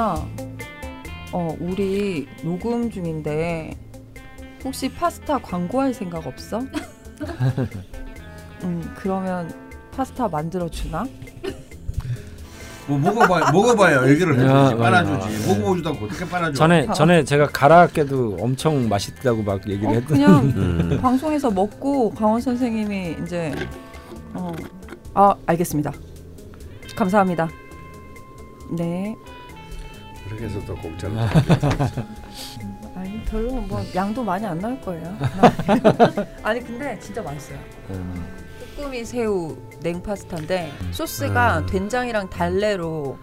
있잖아. 우리 녹음 중인데 혹시 파스타 광고할 생각 없어? 그러면 파스타 만들어주나? 먹어봐야 얘기를 해주지. 빨아주지. 먹어보지도 않고 어떻게 빨아줘. 전에 제가 가라아께도 엄청 맛있다고 막 얘기를 했던. 그냥 방송에서 먹고 강원 선생님이 이제 알겠습니다. 감사합니다. 네. 그렇게 해서 또 공짜로. 아니 별로 뭐 양도 많이 안 나올 거예요. 아니 근데 진짜 맛있어요. 꾸미 새우 냉파스타인데 소스가 된장이랑 달래로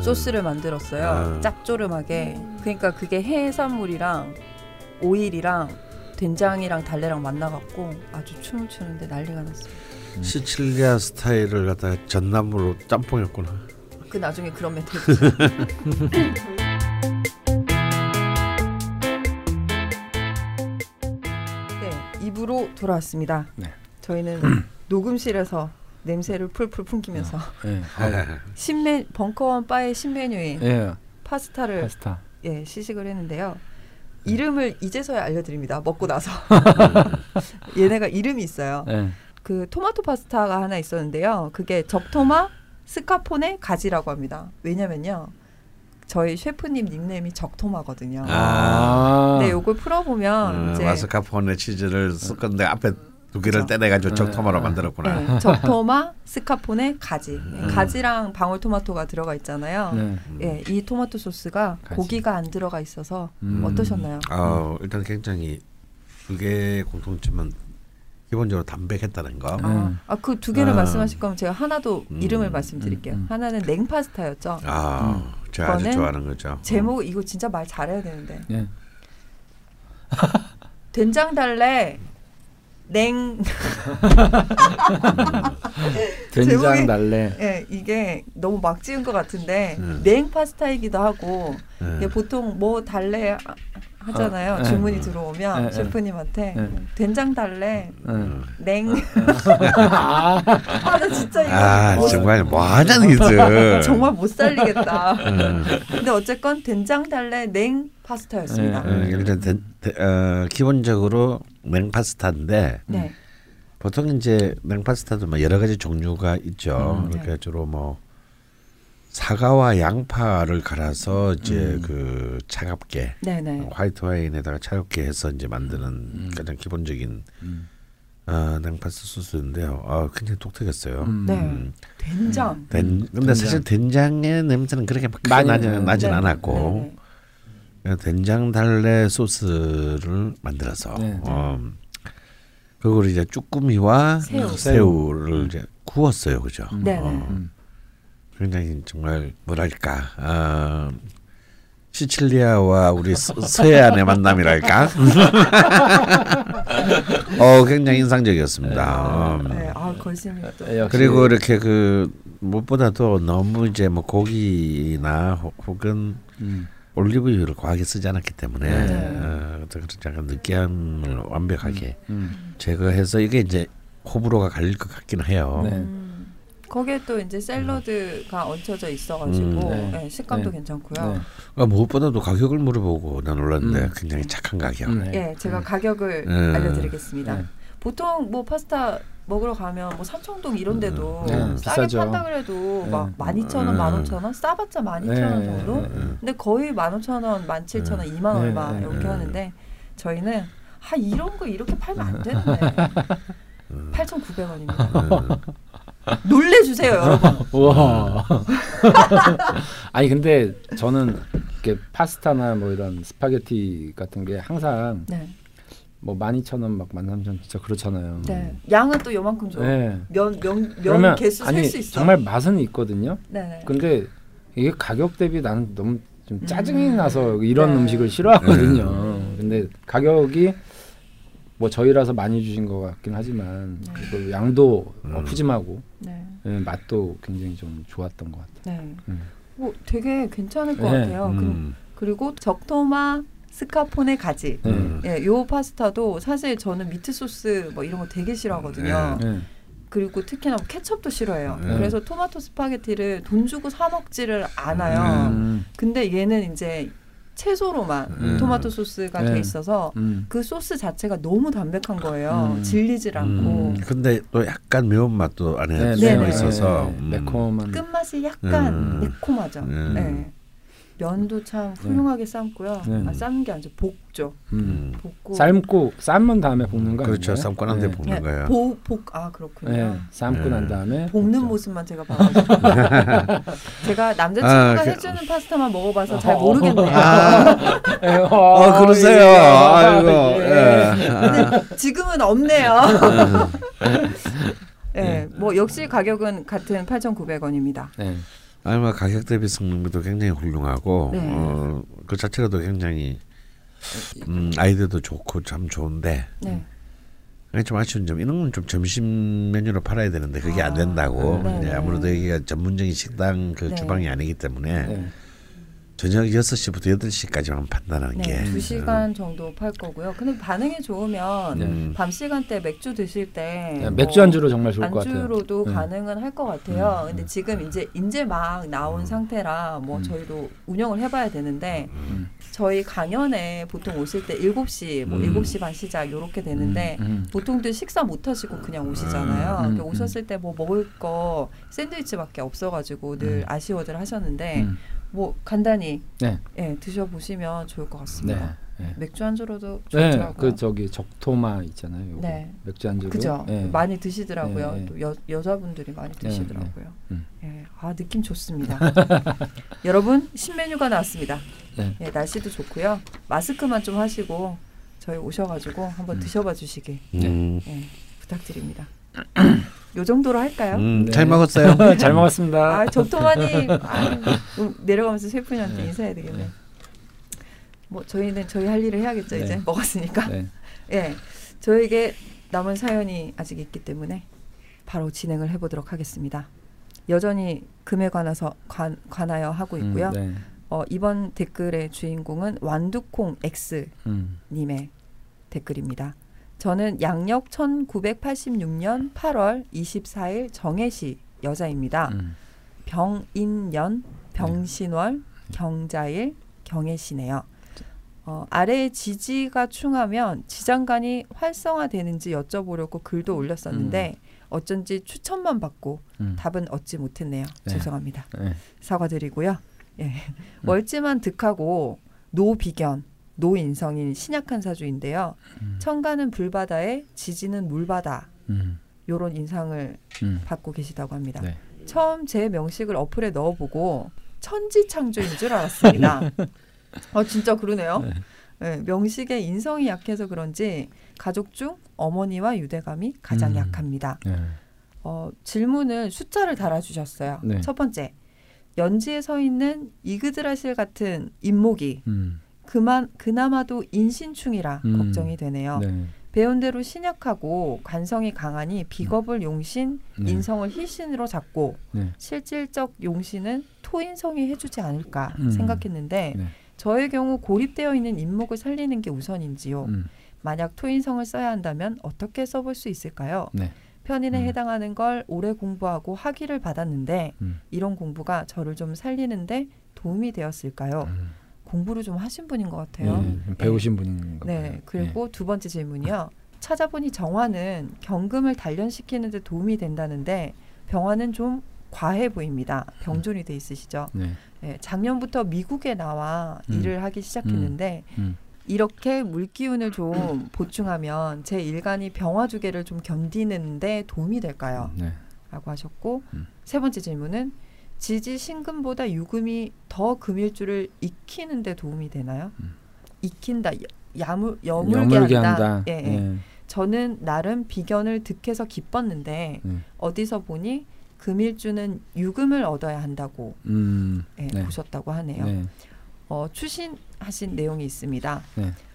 소스를 만들었어요. 짭조름하게. 그러니까 그게 해산물이랑 오일이랑 된장이랑 달래랑 만나갖고 아주 춤을 추는데 난리가 났어요. 시칠리아 스타일을 갖다가 전남으로 짬뽕했구나. 그 나중에 그런 멘트였지. 네, 2부로 돌아왔습니다. 네. 저희는 녹음실에서 냄새를 풀풀 풍기면서 신메 벙커원 바의 신메뉴인 파스타를 시식을 했는데요. 이름을 이제서야 알려드립니다. 먹고 나서. 얘네가 이름이 있어요. 그 토마토 파스타가 하나 있었는데요. 그게 적토마 스카포네 가지라고 합니다. 왜냐면요, 저희 셰프님 닉네임이 적토마거든요. 근데 요걸 풀어보면 이제 마스카포네 치즈를 쓸 건데 앞에 두 개를 떼내가지고 적토마로 만들었구나. 적토마, 스카포네, 가지. 가지랑 방울토마토가 들어가 있잖아요. 이 토마토 소스가 고기가 안 들어가 있어서 어떠셨나요? 일단 굉장히 두 개의 공통점은 기본적으로 담백했다는 거. 그 두 개를 말씀하실 거면 제가 하나도 이름을 말씀드릴게요. 하나는 냉파스타였죠. 제가 아주 좋아하는 거죠. 제목 이거 진짜 말 잘해야 되는데. 된장 달래. 된장 달래. 이게 너무 막 지은 것 같은데 냉 파스타이기도 하고 보통 뭐 달래 하잖아요. 주문이 들어오면 셰프님한테 된장 달래. 나 진짜 이거 정말 뭐 하자는 기들. 정말 못 살리겠다. 근데 어쨌건 된장 달래 냉 파스타였습니다. 일단 기본적으로 냉파스타인데 보통 이제 냉파스타도 뭐 여러 가지 종류가 있죠. 그러니까 주로 뭐 사과와 양파를 갈아서 이제 그 차갑게 화이트 와인에다가 차갑게 해서 이제 만드는 가장 기본적인 냉파스타 소스인데요. 굉장히 독특했어요. 된장. 근데 사실 된장의 냄새는 그렇게 나진 않았고. 된장 달래 소스를 만들어서 그걸 이제 쭈꾸미와 새우를 이제 구웠어요, 그죠? 굉장히 정말 뭐랄까 시칠리아와 우리 서해안의 만남이랄까. 굉장히 인상적이었습니다. 그리고 이렇게 그 무엇보다도 너무 이제 뭐 고기나 혹은 올리브유를 과하게 쓰지 않았기 때문에 약간 느끼함을 완벽하게 제거해서 이게 이제 호불호가 갈릴 것 같긴 해요. 거기에 또 이제 샐러드가 얹혀져 있어가지고 식감도 괜찮고요. 무엇보다도 가격을 물어보고 난 놀랐는데 굉장히 착한 가격. 제가 가격을 알려드리겠습니다. 보통 뭐 파스타 먹으러 가면 뭐 삼청동 이런 데도 싸게 비싸죠. 판다 그래도 막 12,000원, 15,000원 싸봤자 12,000원 정도? 근데 거의 15,000원, 17,000원, 2만 얼마 이렇게 하는데 저희는 이런 거 이렇게 팔면 안 되는데 8,900원입니다. 놀래주세요 여러분. 우와. 아니 근데 저는 이렇게 파스타나 뭐 이런 스파게티 같은 게 항상 뭐 12,000원 막 13,000원 진짜 그렇잖아요. 양은 또 요만큼 줘. 면 개수 셀 수 있어. 정말 맛은 있거든요. 근데 이게 가격 대비 나는 너무 좀 짜증이 나서 이런 음식을 싫어하거든요. 근데 가격이 뭐 저희라서 많이 주신 것 같긴 하지만 양도 푸짐하고 맛도 굉장히 좀 좋았던 것 같아요. 뭐 되게 괜찮을 것 같아요. 그리고 적토마 스카포네 가지. 요 파스타도 사실 저는 미트 소스 뭐 이런 거 되게 싫어하거든요. 그리고 특히나 케첩도 싫어해요. 그래서 토마토 스파게티를 돈 주고 사 먹지를 않아요. 근데 얘는 이제 채소로만 토마토 소스가 돼 있어서 그 소스 자체가 너무 담백한 거예요. 질리질 않고. 근데 또 약간 매운맛도 안에 숨어 있어서 매콤한. 끝맛이 약간 매콤하죠. 네. 면도 참 훌륭하게 삶고요. 아, 삶는 게 아니죠. 볶죠. 볶고. 삶고 삶은 다음에 볶는 거. 그렇죠. 아닌가요? 삶고 난 다음에 볶는 거예요. 아 그렇군요. 삶고 난 다음에 볶는 모습만 제가 봐가지고 제가 남자친구가 해주는 파스타만 먹어봐서 잘 모르겠네요. 그러세요. 아이고. 근데 지금은 없네요. 뭐 역시 가격은 같은 8,900원입니다. 네. 아마 가격 대비 성능도 굉장히 훌륭하고 그 자체로도 굉장히 아이디어도 좋고 참 좋은데 좀 아쉬운 점 이런 건 좀 점심 메뉴로 팔아야 되는데 그게 안 된다고 아무래도 여기가 전문적인 식당 그 주방이 아니기 때문에 저녁 6시부터 8시까지만 판단하는 게 2시간 정도 팔 거고요. 근데 반응이 좋으면 밤 시간대 맥주 드실 때 맥주 안주로 정말 좋을 것 같아요. 안주로도 가능은 할 것 같아요. 근데 지금 이제 막 나온 상태라 뭐 저희도 운영을 해봐야 되는데 저희 강연에 보통 오실 때 7시, 뭐 7시 반 시작 이렇게 되는데 보통들 식사 못 하시고 그냥 오시잖아요. 오셨을 때 뭐 먹을 거 샌드위치밖에 없어가지고 늘 아쉬워들 하셨는데 뭐 간단히 드셔보시면 좋을 것 같습니다. 맥주 안주로도 좋더라고요. 그 저기 적토마 있잖아요. 요거. 맥주 안주로. 그죠. 많이 드시더라고요. 또 여자분들이 많이 드시더라고요. 아 느낌 좋습니다. 여러분 신메뉴가 나왔습니다. 날씨도 좋고요. 마스크만 좀 하시고 저희 오셔가지고 한번 드셔봐 주시길 부탁드립니다. 요 정도로 할까요? 잘 먹었어요. 잘 먹었습니다. 아, 적토마니 내려가면서 셰프님한테 인사해야 되겠네요. 뭐 저희는 저희 할 일을 해야겠죠. 이제 먹었으니까. 저에게 남은 사연이 아직 있기 때문에 바로 진행을 해보도록 하겠습니다. 여전히 금에 관하여 하고 있고요. 이번 댓글의 주인공은 완두콩 X 님의 댓글입니다. 저는 양력 1986년 8월 24일 정해시 여자입니다. 병인년, 병신월, 경자일, 경해시네요. 아래의 지지가 충하면 지장간이 활성화되는지 여쭤보려고 글도 올렸었는데 어쩐지 추천만 받고 답은 얻지 못했네요. 죄송합니다. 사과드리고요. 월지만 득하고 노비견. 노인성인 신약한 사주인데요. 천간은 불바다에 지지는 물바다. 이런 인상을 받고 계시다고 합니다. 처음 제 명식을 어플에 넣어보고 천지창조인 줄 알았습니다. 진짜 그러네요. 명식의 인성이 약해서 그런지 가족 중 어머니와 유대감이 가장 약합니다. 질문은 숫자를 달아주셨어요. 첫 번째, 연지에 서 있는 이그드라실 같은 인목이 그나마도 인신충이라 걱정이 되네요. 배운 대로 신약하고 관성이 강하니 비겁을 용신, 인성을 희신으로 잡고 실질적 용신은 토인성이 해주지 않을까 생각했는데 저의 경우 고립되어 있는 인목을 살리는 게 우선인지요. 만약 토인성을 써야 한다면 어떻게 써볼 수 있을까요? 편인에 해당하는 걸 오래 공부하고 학위를 받았는데 이런 공부가 저를 좀 살리는데 도움이 되었을까요? 공부를 좀 하신 분인 것 같아요. 배우신 분인 것 같아요. 그리고 두 번째 질문이요. 찾아보니 정화는 경금을 단련시키는 데 도움이 된다는데 병화는 좀 과해 보입니다. 병존이 돼 있으시죠. 작년부터 미국에 나와 일을 하기 시작했는데 이렇게 물기운을 좀 보충하면 제 일간이 병화 주개를 좀 견디는 데 도움이 될까요? 라고 하셨고 세 번째 질문은 지지 신금보다 유금이 더 금일주를 익히는 데 도움이 되나요? 익힌다. 여물게 한다. 저는 나름 비견을 득해서 기뻤는데 어디서 보니 금일주는 유금을 얻어야 한다고 보셨다고 하네요. 추신하신 내용이 있습니다.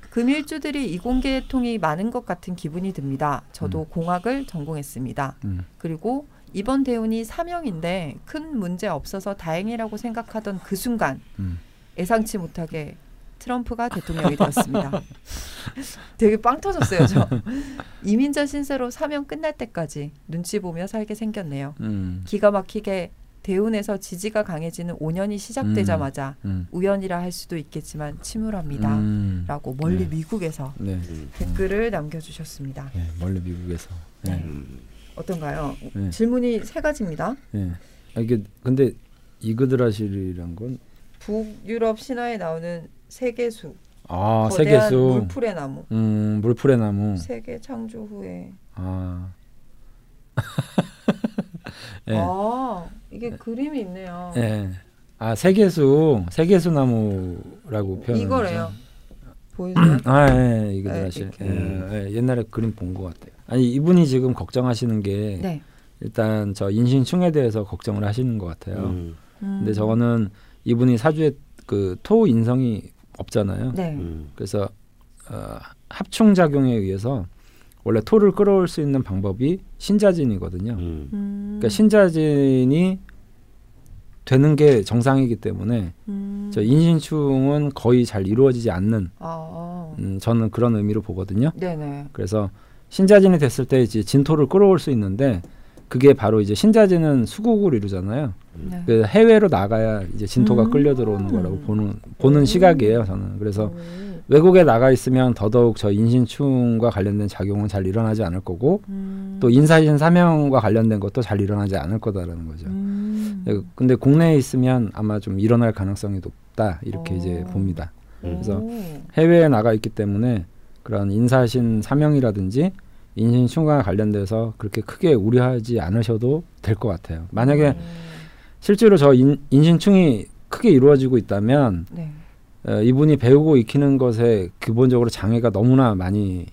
금일주들이 이공계통이 많은 것 같은 기분이 듭니다. 저도 공학을 전공했습니다. 그리고 이번 대운이 사명인데 큰 문제 없어서 다행이라고 생각하던 그 순간 예상치 못하게 트럼프가 대통령이 되었습니다. 되게 빵 터졌어요. 저 이민자 신세로 사명 끝날 때까지 눈치 보며 살게 생겼네요. 기가 막히게 대운에서 지지가 강해지는 5년이 시작되자마자 우연이라 할 수도 있겠지만 침울합니다. 라고 멀리 미국에서 댓글을 남겨주셨습니다. 네, 멀리 미국에서. 네. 어떤가요? 네. 질문이 세 가지입니다. 네. 이게 근데 이그드라실이란 건 북유럽 신화에 나오는 세계수. 아, 거대한 세계수. 물풀의 나무. 물풀의 나무. 세계 창조 후에. 아. 네. 아, 이게 네. 그림이 있네요. 네. 아, 세계수 나무라고 표현. 이거래요. 보이세요? 아, 예, 이거 사실 예, 옛날에 그림 본 것 같아요. 아니 이분이 지금 걱정하시는 게 네. 일단 저 인신충에 대해서 걱정을 하시는 것 같아요. 근데 저거는 이분이 사주에 그 토 인성이 없잖아요. 네. 그래서 합충작용에 의해서 원래 토를 끌어올 수 있는 방법이 신자진이거든요. 그러니까 신자진이 되는 게 정상이기 때문에 저 인신충은 거의 잘 이루어지지 않는 저는 그런 의미로 보거든요. 네네. 그래서 신자진이 됐을 때 이제 진토를 끌어올 수 있는데 그게 바로 이제 신자진은 수국을 이루잖아요. 네. 그래서 해외로 나가야 이제 진토가 끌려 들어오는 거라고 보는 시각이에요. 저는 그래서 외국에 나가 있으면 더더욱 저 인신충과 관련된 작용은 잘 일어나지 않을 거고 또 인사신 사명과 관련된 것도 잘 일어나지 않을 거다라는 거죠. 근데 국내에 있으면 아마 좀 일어날 가능성이 높다 이렇게 이제 봅니다. 그래서 해외에 나가 있기 때문에 그런 인사신 사명이라든지 인신충과 관련돼서 그렇게 크게 우려하지 않으셔도 될 것 같아요. 만약에 실제로 저 인신충이 크게 이루어지고 있다면 네. 이분이 배우고 익히는 것에 기본적으로 장애가 너무나 많이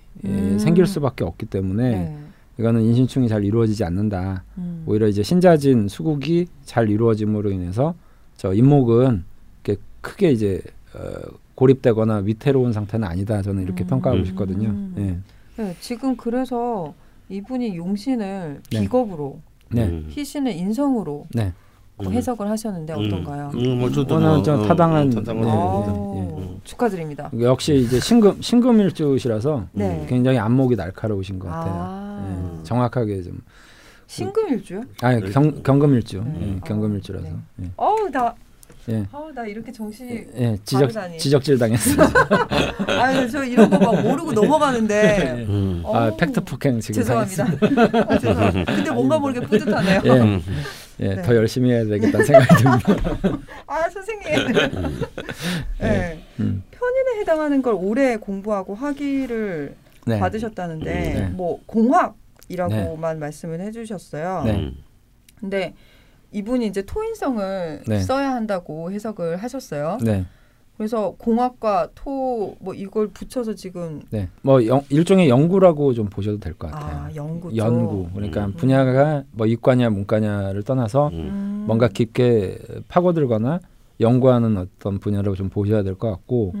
생길 수밖에 없기 때문에 네. 이거는 인신충이 잘 이루어지지 않는다. 오히려 이제 신자진 수국이 잘 이루어짐으로 인해서 저 인목은 이렇게 크게 이제 고립되거나 위태로운 상태는 아니다. 저는 이렇게 평가하고 싶거든요. 예. 네, 지금 그래서 이분이 용신을 네. 비겁으로, 네. 희신을 인성으로 네. 해석을 하셨는데 어떤가요? 뭐 저도 타당한 축하드립니다. 역시 이제 신금일주시라서 네. 굉장히 안목이 날카로우신 것 같아요. 아. 예, 정확하게 좀 신금일주요? 아니 경금일주, 예, 경금일주라서. 네. 예. 어우 나 이렇게 정신이 예, 지적질 당했어요. 아니 저 이런 거 막 모르고 넘어가는데 팩트 폭행 지금 죄송합니다. 죄송합니다. 근데 뭔가 모르게 뿌듯하네요. 예. 예, 네. 더 열심히 해야 되겠다는 생각이 듭니다. 아 선생님 네. 편인에 해당하는 걸 올해 공부하고 학위를 네. 받으셨다는데 네. 뭐 공학이라고만 네. 말씀을 해주셨어요. 네. 근데 이분이 이제 토인성을 네. 써야 한다고 해석을 하셨어요. 네. 그래서 공학과 토 뭐 이걸 붙여서 지금 네. 뭐 일종의 연구라고 좀 보셔도 될 것 같아요. 아, 연구. 그러니까 분야가 뭐 이과냐 문과냐를 떠나서 뭔가 깊게 파고들거나 연구하는 어떤 분야라고 좀 보셔야 될 것 같고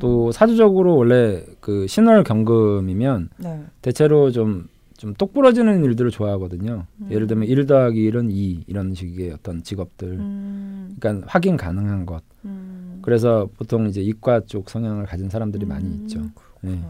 또 사주적으로 원래 그 신월 경금이면 네. 대체로 좀 똑부러지는 일들을 좋아하거든요. 예를 들면 1 더하기 1은 2 이런 식의 어떤 직업들. 그러니까 확인 가능한 것. 그래서 보통 이제 이과 쪽 성향을 가진 사람들이 많이 있죠. 네.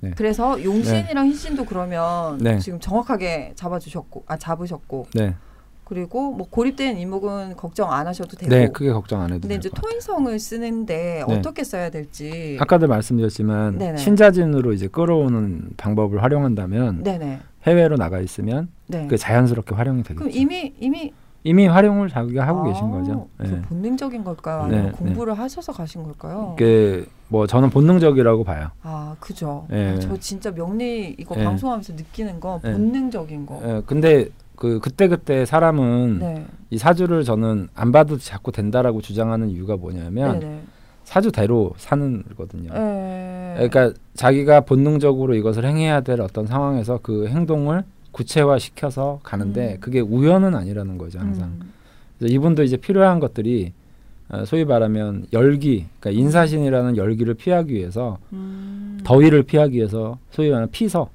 네. 그래서 용신이랑 네. 희신도 그러면 네. 지금 정확하게 잡으셨고 네. 그리고 뭐 고립된 인목은 걱정 안 하셔도 되고 네, 크게 걱정 안 해도 근데 이제 토인성을 쓰는데 네. 어떻게 써야 될지 아까도 말씀드렸지만 네네. 신자진으로 이제 끌어오는 방법을 활용한다면 네네. 해외로 나가 있으면 네. 그 자연스럽게 활용이 되겠죠. 그럼 이미 활용을 자기가 하고 계신 거죠. 네. 본능적인 걸까요? 아니면 네, 공부를 네. 하셔서 가신 걸까요? 이게 뭐 저는 본능적이라고 봐요. 아, 그죠. 네. 아, 저 진짜 명리 이거 네. 방송하면서 느끼는 건 본능적인 거. 네. 근데 그때 사람은 네. 이 사주를 저는 안 봐도 자꾸 된다라고 주장하는 이유가 뭐냐면 네네. 사주대로 사는 거거든요. 그러니까 자기가 본능적으로 이것을 행해야 될 어떤 상황에서 그 행동을 구체화시켜서 가는데 그게 우연은 아니라는 거죠 항상. 그래서 이분도 이제 필요한 것들이 소위 말하면 열기, 그러니까 인사신이라는 열기를 피하기 위해서 더위를 피하기 위해서 소위 말하는 피서,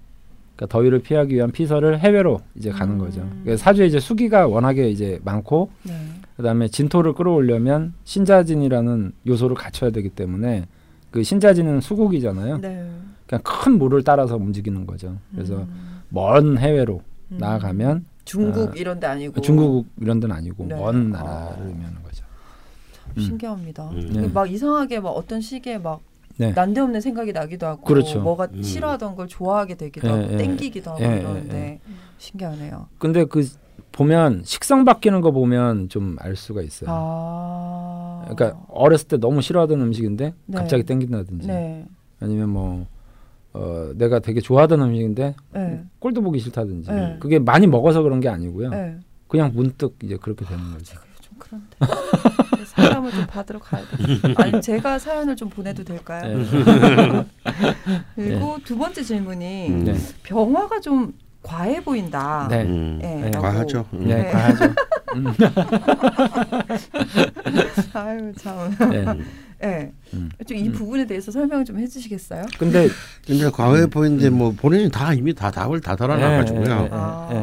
그러니까 더위를 피하기 위한 피서를 해외로 이제 가는 거죠. 그러니까 사주에 이제 수기가 워낙에 이제 많고 네. 그다음에 진토를 끌어오려면 신자진이라는 요소를 갖춰야 되기 때문에 그 신자지는 수국이잖아요. 네. 그냥 큰 물을 따라서 움직이는 거죠. 그래서 먼 해외로 나아가면 중국 이런 데 아니고 중국 이런 데는 아니고 네. 먼 나라를 의미하는 거죠. 참 신기합니다. 네. 막 이상하게 막 어떤 시기에 막 네. 난데없는 생각이 나기도 하고 그렇죠. 뭐가 싫어하던 걸 좋아하게 되기도 예, 하고 예, 땡기기도 예, 하고 그러는데 예, 예. 신기하네요. 근데 그 보면 식성 바뀌는 거 보면 좀 알 수가 있어요. 아... 그러니까 어렸을 때 너무 싫어하던 음식인데 네. 갑자기 땡긴다든지 네. 아니면 뭐 내가 되게 좋아하던 음식인데 네. 꼴도 보기 싫다든지 네. 그게 많이 먹어서 그런 게 아니고요. 네. 그냥 문득 이제 그렇게 되는 거죠. 좀 그런데 사람을 좀 받으러 가야 돼요. 아니 제가 사연을 좀 보내도 될까요? 네. 그리고 네. 두 번째 질문이 네. 병화가 좀 과해 보인다. 네, 네 과하죠. 네, 과하죠. 아유 참. 네. 네. 좀 이 부분에 대해서 설명을 좀 해주시겠어요? 근데 과거에 보이는데 뭐 본인이 다 이미 다 답을 다 달아놔가지고요.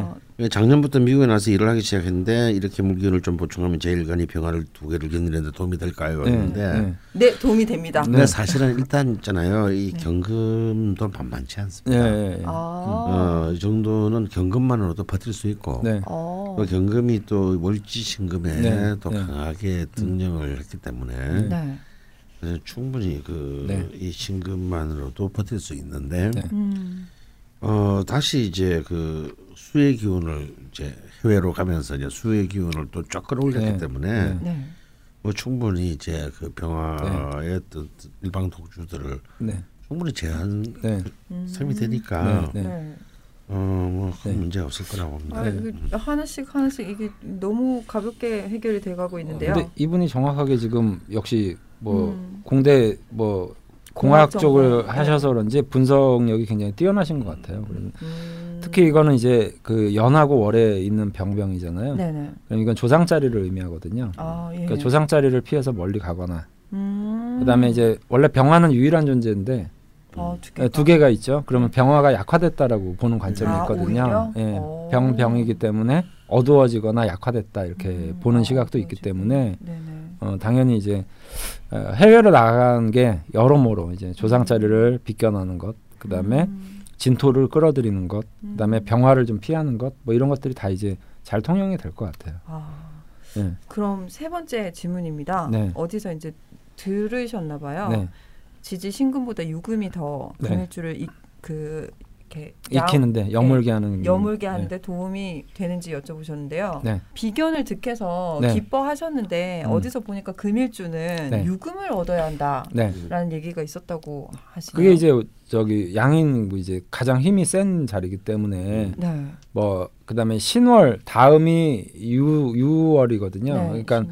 작년부터 미국에 나서 일을 하기 시작했는데 이렇게 물균을 좀 보충하면 제 일간이 병화를 두 개를 견디는데 도움이 될까요? 했는데 네 도움이 됩니다. 근데 사실은 일단 있잖아요. 이 경금도 만만치 않습니다. 이 정도는 경금만으로도 버틸 수 있고 또 경금이 또 월지신금에 또 강하게 등령을 했기 때문에. 충분히 그 이 신금만으로도 버틸 수 있는데 다시 이제 그 수의 기운을 이제 해외로 가면서 이제 수의 기운을 또 쫙 끌어올렸기 때문에 뭐 충분히 이제 그 병화의 일방 독주들을 충분히 제한 셈이 되니까. 뭐 큰 문제 없을 거라고 봅니다. 하나씩 이게 너무 가볍게 해결이 돼가고 있는데요. 근데 이분이 정확하게 지금 역시 뭐 공대 뭐 공학 쪽을 하셔서 그런지 분석력이 굉장히 뛰어나신 것 같아요. 특히 이거는 이제 그 연하고 월에 있는 병이잖아요. 그럼 이건 조상자리를 의미하거든요. 아, 예. 그러니까 조상자리를 피해서 멀리 가거나 그다음에 이제 원래 병화는 유일한 존재인데. 두 개가 있죠. 그러면 병화가 약화됐다라고 보는 관점이 있거든요. 예, 병이기 때문에 어두워지거나 약화됐다 이렇게 보는 시각도 있기 때문에 당연히 이제 해외로 나간 게 여러모로 이제 조상자리를 비껴나는 것, 그다음에 진토를 끌어들이는 것, 그다음에 병화를 좀 피하는 것, 뭐 이런 것들이 다 이제 잘 통용이 될 것 같아요. 예. 그럼 세 번째 질문입니다. 어디서 이제 들으셨나 봐요. 지지 신금보다 유금이 더 금일주를 익히는데 여물게 하는 도움이 되는지 여쭤보셨는데요. 비견을 득해서 기뻐하셨는데 어디서 보니까 금일주는 유금을 얻어야 한다라는 얘기가 있었다고 하시네요. 그게 이제 저기 양인 이제 가장 힘이 센 자리이기 때문에 뭐 그다음에 신월 다음이 유월이거든요. 그러니까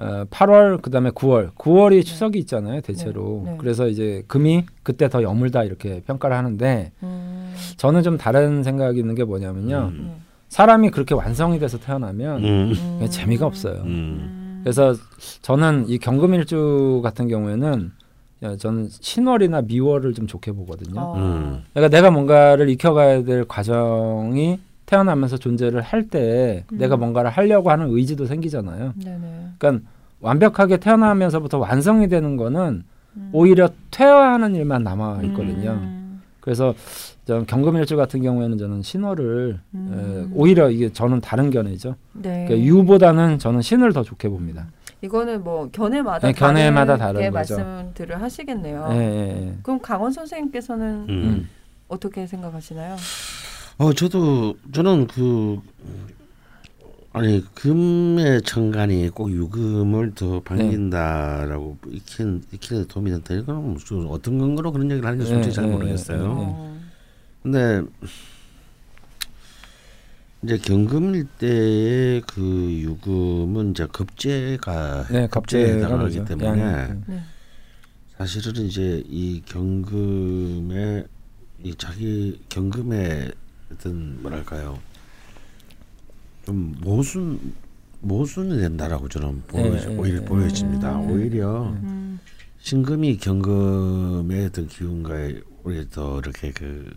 8월 그다음에 9월이 추석이 있잖아요 대체로. 그래서 이제 금이 그때 더 여물다 이렇게 평가를 하는데 저는 좀 다른 생각이 있는 게 뭐냐면요 사람이 그렇게 완성이 돼서 태어나면 그냥 재미가 없어요. 그래서 저는 이 경금일주 같은 경우에는 저는 신월이나 미월을 좀 좋게 보거든요. 그러니까 내가 뭔가를 익혀가야 될 과정이 태어나면서 존재를 할 때 내가 뭔가를 하려고 하는 의지도 생기잖아요. 그러니까 완벽하게 태어나면서부터 완성이 되는 거는 오히려 퇴화하는 일만 남아 있거든요. 그래서 경금일주 같은 경우에는 저는 신월을 오히려 이게 저는 다른 견해죠. 그러니까 유보다는 저는 신을 더 좋게 봅니다. 이거는 뭐 견해마다 다른 거죠. 말씀들을 하시겠네요. 그럼 강원 선생님께서는 어떻게 생각하시나요? 저는 금의 천간이 꼭 유금을 더 반긴다라고 익히는 도움이 된다. 이건 무슨 어떤 근거로 그런 얘기를 하는지 솔직히 잘 모르겠어요. 근데 이제 경금일 때의 그 유금은 이제 겁재에 해당하기 때문에 사실은 이제 이 경금의 이 자기 경금의 어떤 뭐랄까요 좀 모순이 된다라고 저는 보여집니다. 오히려 신금이 경금의 어떤 기운과에 우리 또 이렇게 그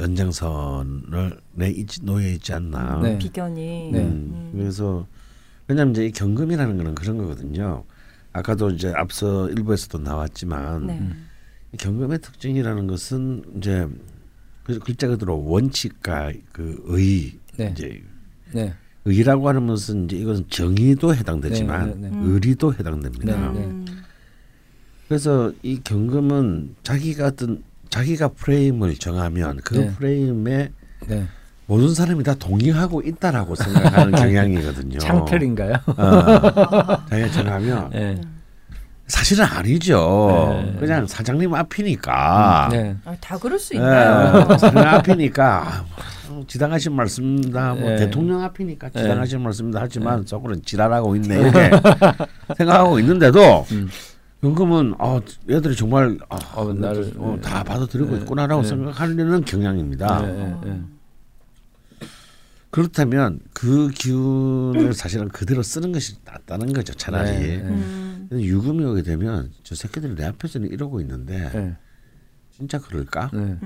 연장선을 놓여 있지 않나. 비견이. 그래서 왜냐하면 이제 이 경금이라는 거는 그런 거거든요. 아까도 이제 앞서 일부에서도 나왔지만 네. 경금의 특징이라는 것은 이제 글자 그대로 원칙과 그 의 네. 이제 네. 의라고 하는 것은 이제 이것은 정의도 해당되지만 네, 네, 네. 의리도 해당됩니다. 네, 네. 그래서 이 경금은 자기가 어떤 자기가 프레임을 정하면 그 네. 프레임에 네. 모든 사람이 다 동의하고 있다라고 생각하는 경향이거든요. 창틀인가요? 자기가 정하면 네. 사실은 아니죠. 네. 그냥 사장님 앞이니까. 네. 아, 다 그럴 수 있나요? 네. 사장님 앞이니까 지당하신 말씀입니다. 뭐 네. 대통령 앞이니까 지당하신 네. 말씀입니다. 하지만 네. 속으로는 지랄하고 있네 이렇게 생각하고 있는데도 연금은 얘들이 정말 나를 다 받아들이고 네. 있구나라고 네. 생각하려는 경향입니다. 네. 네. 그렇다면 그 기운을 사실은 그대로 쓰는 것이 낫다는 거죠. 차라리 네, 네. 유금이 오게 되면 저 새끼들이 내 앞에서는 이러고 있는데 네. 진짜 그럴까? 네.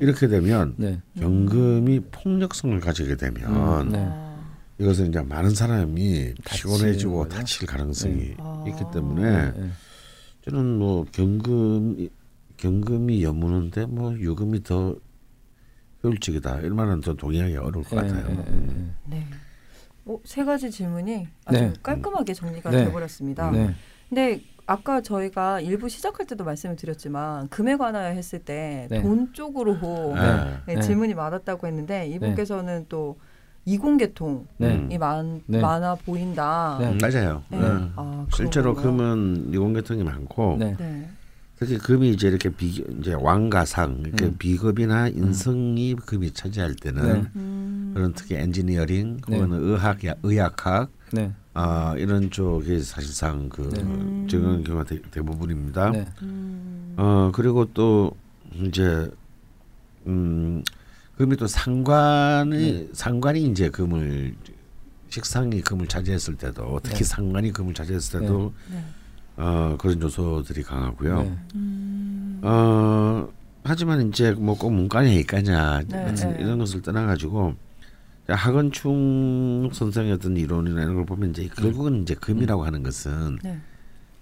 이렇게 되면 네. 경금이 폭력성을 가지게 되면 네. 이것은 이제 많은 사람이 피곤해지고 다칠 가능성이 네. 있기 때문에 네. 저는 뭐 경금이 여무는데 뭐 유금이 더 효율적이다. 이만한 좀 동의하기 어려울 것 같아요. 네. 세 가지 질문이 아주 네. 깔끔하게 정리가 네. 되어버렸습니다. 네. 근데 아까 저희가 일부 시작할 때도 말씀을 드렸지만 금에 관하여 했을 때 돈 네. 쪽으로 네. 네. 네. 질문이 많았다고 했는데 이분께서는 네. 또 이공계통이 네. 네. 많아 보인다. 네. 맞아요. 네. 네. 아, 실제로 금은 이공계통이 많고 네. 네. 특히 금이 이제 이렇게 이제 왕가상 이렇게 비급이나 인성이 금이 차지할 때는 네. 그런 특히 엔지니어링 혹은 네. 의학학 네. 이런 쪽이 사실상 그 적용하는 경우가 대부분입니다. 네. 그리고 또 이제 금이 또 상관이 이제 금을 식상이 금을 차지했을 때도 특히 네. 상관이 금을 차지했을 때도. 네. 네. 그런 요소들이 강하고요. 네. 하지만 이제 뭐 꼭 문과냐 이과냐 네. 이런 것을 떠나가지고 하건충 선생의 어떤 이론이나 이런 걸 보면 이제 결국은 이제 금이라고 하는 것은 네.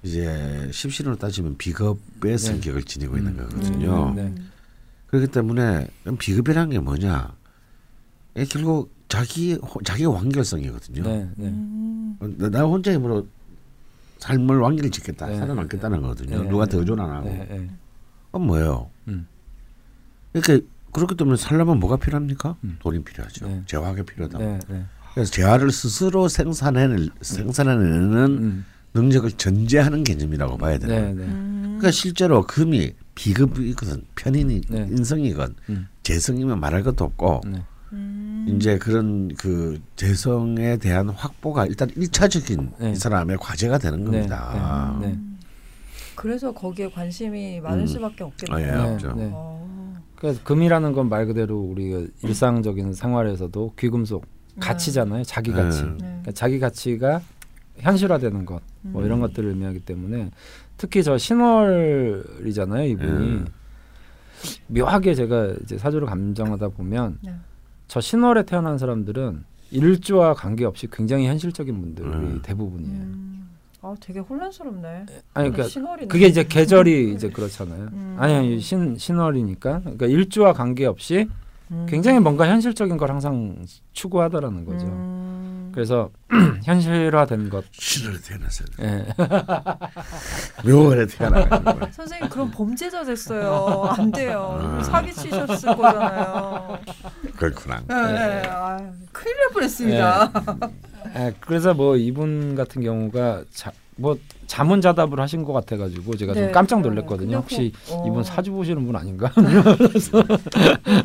이제 십신으로 따지면 비겁의 네. 성격을 지니고 있는 거거든요. 네. 그렇기 때문에 비겁이라는 게 뭐냐? 결국 자기의 완결성이거든요. 네. 나 혼자 힘으로 삶을 완결을 짓겠다, 네, 살아남겠다는 네, 거거든요. 네, 누가 더 의존 안 하고. 네, 네. 그건 뭐예요? 그러니까 그렇기 때문에 살려면 뭐가 필요합니까? 돈이 필요하죠. 네. 재화가 필요하다. 네, 네. 그래서 재화를 스스로 생산해내는 능력을 전제하는 개념이라고 봐야 돼요. 네, 네. 그러니까 실제로 금이 비급이거든, 편인이 네. 인성이건 재성이면 말할 것도 없고. 네. 이제 그런 그 재성에 대한 확보가 일단 1차적인 네. 이 사람의 과제가 되는 겁니다. 네. 네. 네. 그래서 거기에 관심이 많을 수밖에 없겠네요. 네. 그러니까 금이라는 건 말 그대로 우리가 일상적인 생활에서도 귀금속 가치잖아요. 자기 가치. 네. 그러니까 자기 가치가 현실화되는 것, 뭐 이런 것들을 의미하기 때문에 특히 저 신월이잖아요, 이분이. 묘하게 제가 이제 사주를 감정하다 보면. 네. 저 신월에 태어난 사람들은 일주와 관계없이 굉장히 현실적인 분들이 대부분이에요. 아, 되게 혼란스럽네. 아니 그러니까 신월이네. 그게 이제 계절이 이제 그렇잖아요. 아니 신월이니까 그러니까 일주와 관계없이 굉장히 뭔가 현실적인 걸 항상 추구하더라는 거죠. 그래서 현실화된 것. 신월에 태어났어요. 네. 묘월에 태어났어요. 선생님 그럼 범죄자 됐어요. 안 돼요. 사기치셨을 거잖아요. 그렇구나. 네. 큰일 날 뻔했습니다. 네. 그래서 뭐 이분 같은 경우가 뭐 자문자답을 하신 것 같아가지고 제가 네. 좀 깜짝 놀랐거든요. 혹시 이분 사주 보시는 분 아닌가?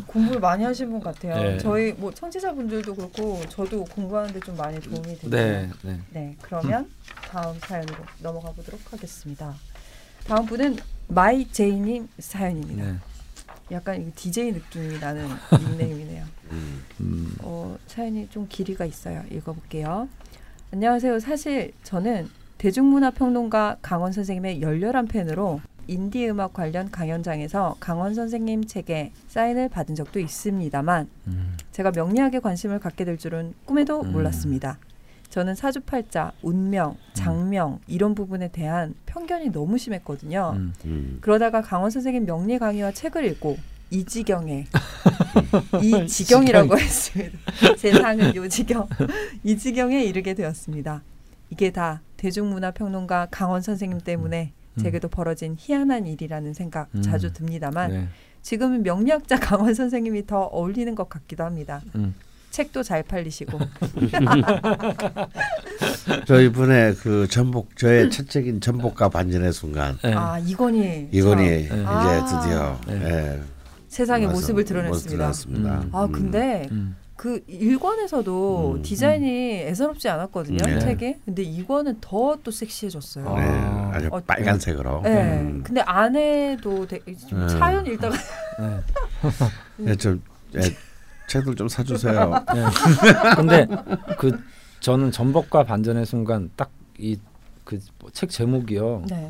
공부를 많이 하신 분 같아요. 네. 저희 뭐 청취자분들도 그렇고 저도 공부하는데 좀 많이 도움이 되네요. 네, 네. 네, 그러면 다음 사연으로 넘어가 보도록 하겠습니다. 다음 분은 마이제이님 사연입니다. 네. 약간 DJ 느낌이 나는 닉네임이네요. 사연이 좀 길이가 있어요. 읽어볼게요. 안녕하세요. 사실 저는 대중문화평론가 강원 선생님의 열렬한 팬으로 인디음악 관련 강연장에서 강원 선생님 책에 사인을 받은 적도 있습니다만 제가 명리학에 관심을 갖게 될 줄은 꿈에도 몰랐습니다. 저는 사주팔자, 운명, 장명 이런 부분에 대한 편견이 너무 심했거든요. 그러다가 강원 선생님 명리 강의와 책을 읽고 이지경에 이지경이라고 했습니다. 제 상은 요지경 이지경에 이르게 되었습니다. 이게 다 대중문화평론가 강원 선생님 때문에 제게도 벌어진 희한한 일이라는 생각 자주 듭니다만 네. 지금은 명리학자 강원 선생님이 더 어울리는 것 같기도 합니다. 책도 잘 팔리시고. 저 이번에 그 전복 저의 첫 책인 전복과 반전의 순간. 네. 아 이건희 네. 이제 드디어 네. 네. 세상의 모습을 드러냈습니다. 아 근데. 그 1권에서도 디자인이 애사롭지 않았거든요. 네. 책에. 근데 2권은 더 또 섹시해졌어요. 네, 아주 빨간색으로. 네. 근데 안에도 사연 읽다가 네. 좀 책을 좀 사주세요. 네. 근데 그 저는 전복과 반전의 순간 딱 이 그 책 제목이요. 네.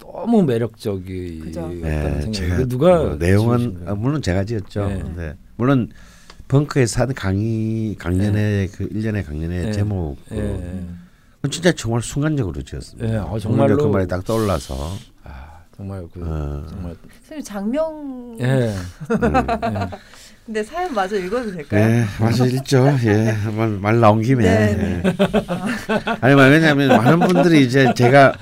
너무 매력적이었다는 네, 생각이. 누가 내용은 물론 제가 지었죠. 네. 네. 물론. 벙커에서 한 강연의 네. 그 1년의 강연의 네. 제목 네. 진짜 정말 순간적으로 지었습니다. 네. 정말로 그 말이 딱 떠올라서 정말 그 정말 선생님 장명. 네. 근데 사연 마저 읽어도 될까요? 네, 마저 읽죠. 예, 말 나온 김에. 네. 예. 아니 왜냐하면 많은 분들이 이제 제가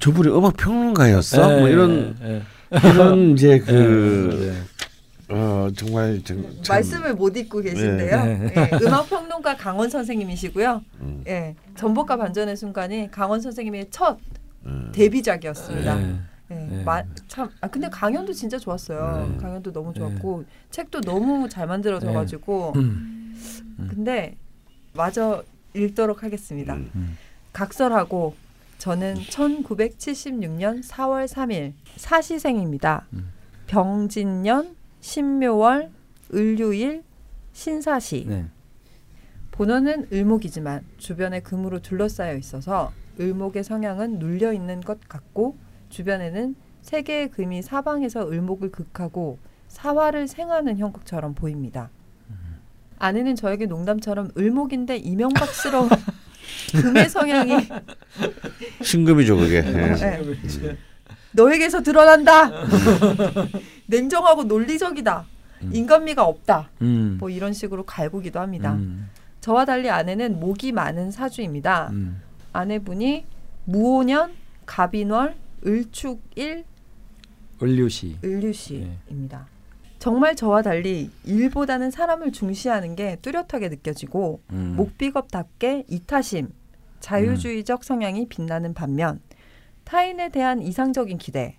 저분이 음악 평론가였어? 네. 뭐 이런 네. 이런 이제 그. 네. 정말 말씀을 못 잊고 계신데요. 네. 네. 음악 평론가 강원 선생님이시고요. 네. 전복과 반전의 순간이 강원 선생님의 첫 데뷔작이었습니다. 네. 네. 네. 참 근데 강연도 진짜 좋았어요. 네. 강연도 너무 좋았고 네. 책도 너무 잘 만들어져 가지고. 네. 근데 마저 읽도록 하겠습니다. 각설하고 저는 1976년 4월 3일 사시생입니다. 병진년 신묘월, 을유일, 신사시. 네. 본원은 을목이지만 주변에 금으로 둘러싸여 있어서 을목의 성향은 눌려있는 것 같고 주변에는 세 개의 금이 사방에서 을목을 극하고 사화를 생하는 형국처럼 보입니다. 아내는 저에게 농담처럼 을목인데 이명박스러운 금의 성향이 신금이죠 그게. 네. 네. 너에게서 드러난다. 냉정하고 논리적이다. 인간미가 없다. 뭐 이런 식으로 갈구기도 합니다. 저와 달리 아내는 목이 많은 사주입니다. 아내분이 무오년, 갑인월, 을축일, 을유시입니다. 네. 정말 저와 달리 일보다는 사람을 중시하는 게 뚜렷하게 느껴지고 목비겁답게 이타심, 자유주의적 성향이 빛나는 반면 타인에 대한 이상적인 기대,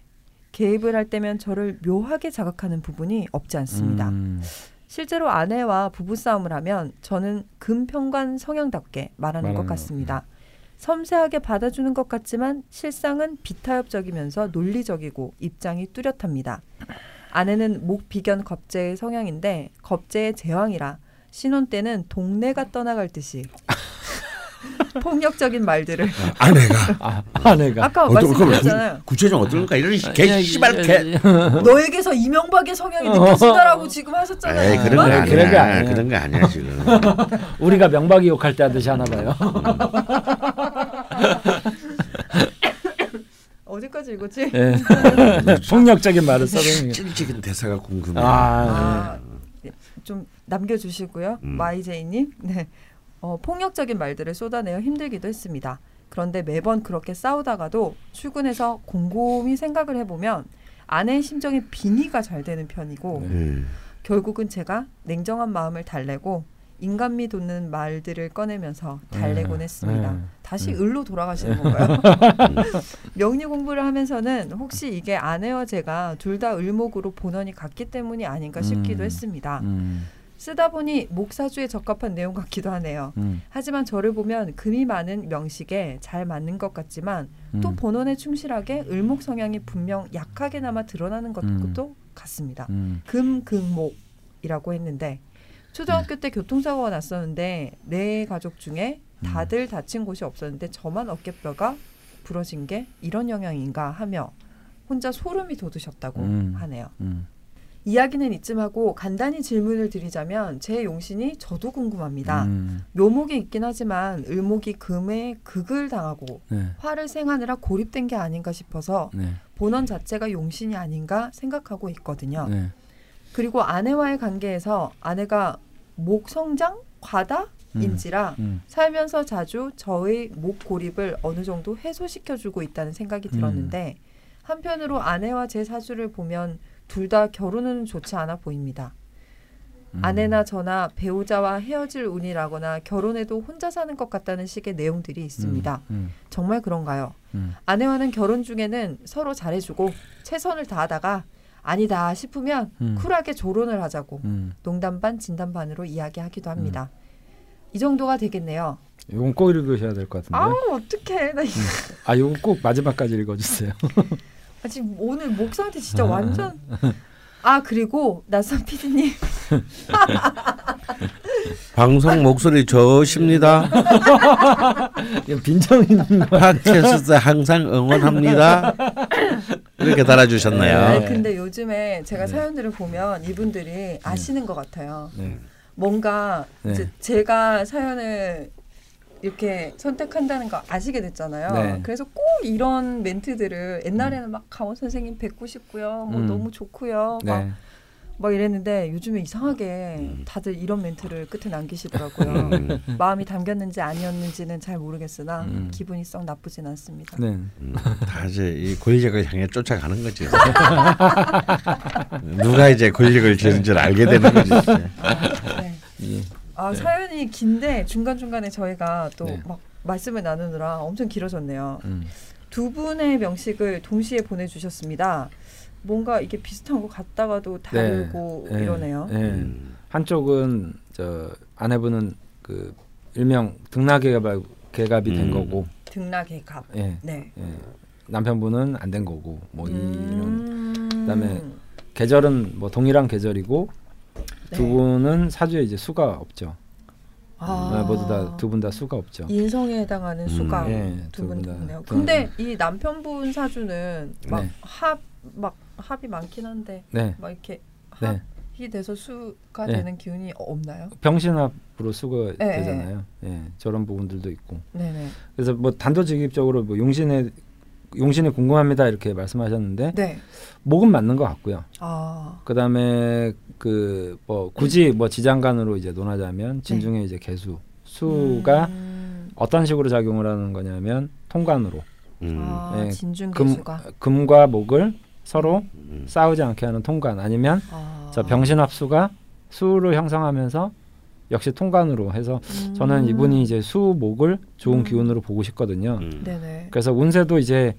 개입을 할 때면 저를 묘하게 자극하는 부분이 없지 않습니다. 실제로 아내와 부부싸움을 하면 저는 금평관 성향답게 말하는 것 같습니다. 섬세하게 받아주는 것 같지만 실상은 비타협적이면서 논리적이고 입장이 뚜렷합니다. 아내는 목비견 겁재의 성향인데 겁재의 제왕이라 신혼 때는 동네가 떠나갈 듯이 폭력적인 말들을 아내가 아까 말씀드렸잖아요. 구체적으로 어떨까 이런 개씨발 개 너에게서 이명박의 성향이 느껴진다라고 지금 하셨잖아요. 에이, 그런 거 아니야 지금. 우리가 명박이 욕할 때 하듯이 하나 봐요. 어디까지 읽었지? 네. 폭력적인 말을 써보는 찔찔한 대사가 궁금해요. 네. 좀 남겨주시고요. YJ님 네. 폭력적인 말들을 쏟아내어 힘들기도 했습니다. 그런데 매번 그렇게 싸우다가도 출근해서 곰곰이 생각을 해보면 아내의 심정에 빙의가 잘 되는 편이고 결국은 제가 냉정한 마음을 달래고 인간미 돋는 말들을 꺼내면서 달래곤 했습니다. 다시 을로 돌아가시는 건가요? 명리 공부를 하면서는 혹시 이게 아내와 제가 둘 다 을목으로 본원이 같기 때문이 아닌가 싶기도 했습니다. 쓰다 보니 목사주에 적합한 내용 같기도 하네요. 하지만 저를 보면 금이 많은 명식에 잘 맞는 것 같지만 또 본원에 충실하게 을목 성향이 분명 약하게나마 드러나는 것도 같습니다. 금목이라고 했는데 초등학교 때 교통사고가 났었는데 내 가족 중에 다들 다친 곳이 없었는데 저만 어깨뼈가 부러진 게 이런 영향인가 하며 혼자 소름이 돋으셨다고 하네요. 이야기는 이쯤하고 간단히 질문을 드리자면 제 용신이 저도 궁금합니다. 묘목이 있긴 하지만 을목이 금에 극을 당하고 네. 화를 생하느라 고립된 게 아닌가 싶어서 네. 본원 자체가 용신이 아닌가 생각하고 있거든요. 네. 그리고 아내와의 관계에서 아내가 목성장? 과다인지라 살면서 자주 저의 목 고립을 어느 정도 해소시켜주고 있다는 생각이 들었는데 한편으로 아내와 제 사주를 보면 둘 다 결혼은 좋지 않아 보입니다. 아내나 저나 배우자와 헤어질 운이라거나 결혼해도 혼자 사는 것 같다는 식의 내용들이 있습니다. 정말 그런가요? 아내와는 결혼 중에는 서로 잘해주고 최선을 다하다가 아니다 싶으면 쿨하게 조론을 하자고 농담 반 진담 반으로 이야기하기도 합니다. 이 정도가 되겠네요. 이건 꼭 읽으셔야 될 것 같은데. 아우 어떡해. 아 이건 꼭 마지막까지 읽어주세요. 아, 지금 오늘 목 상태 진짜 완전. 아 그리고 나선 PD님. 방송 목소리 좋으십니다. 빈정입니다. 팟캐스트 항상 응원합니다. 이렇게 달아주셨나요? 네, 근데 요즘에 제가 네. 사연들을 보면 이분들이 아시는 것 같아요. 네. 뭔가 네. 제가 사연을 이렇게 선택한다는 거 아시게 됐잖아요. 네. 그래서 꼭 이런 멘트들을 옛날에는 막 강원 선생님 뵙고 싶고요. 뭐 너무 좋고요. 네. 막 이랬는데 요즘에 이상하게 다들 이런 멘트를 끝에 남기시더라고요. 마음이 담겼는지 아니었는지는 잘 모르겠으나 기분이 썩 나쁘진 않습니다. 네. 다 이제 이 권력을 향해 쫓아가는 거죠. 누가 이제 권력을 쥐는 줄 알게 되는 거죠. 네. 아, 사연이 긴데 중간중간에 저희가 또 막 말씀을 나누느라 엄청 길어졌네요. 두 분의 명식을 동시에 보내주셨습니다. 뭔가 이게 비슷한 것 같다가도 다르고 네, 이러네요. 네, 한쪽은 저 아내분은 그 일명 등나개갑이 된 거고. 등나개갑. 네. 네. 네. 남편분은 안 된 거고. 뭐 이런. 그다음에 계절은 뭐 동일한 계절이고 네. 두 분은 사주에 이제 수가 없죠. 아, 모두 다 두 분 다 수가 없죠. 인성에 해당하는 수가 네, 두 분 다 없네요. 근데 이 남편분 사주는 막 네. 합이 많긴 한데 네. 막 이렇게 합이 네. 돼서 수가 네. 되는 기운이 없나요? 병신합으로 수가 네. 되잖아요. 네. 저런 부분들도 있고. 네네. 그래서 뭐 단도직입적으로 뭐 용신이 궁금합니다 이렇게 말씀하셨는데 네. 목은 맞는 것 같고요. 아. 그다음에 그 뭐 굳이 뭐 지장간으로 이제 논하자면 진중에 네. 이제 개수 수가 어떤 식으로 작용을 하는 거냐면 통관으로. 아, 네, 진중 개수가 금과 목을 서로 싸우지 않게 하는 통관 아니면 저 병신합수가 수를 형성하면서 역시 통관으로 해서 저는 이분이 이제 수 목을 좋은 기운으로 보고 싶거든요. 네네. 그래서 운세도 이제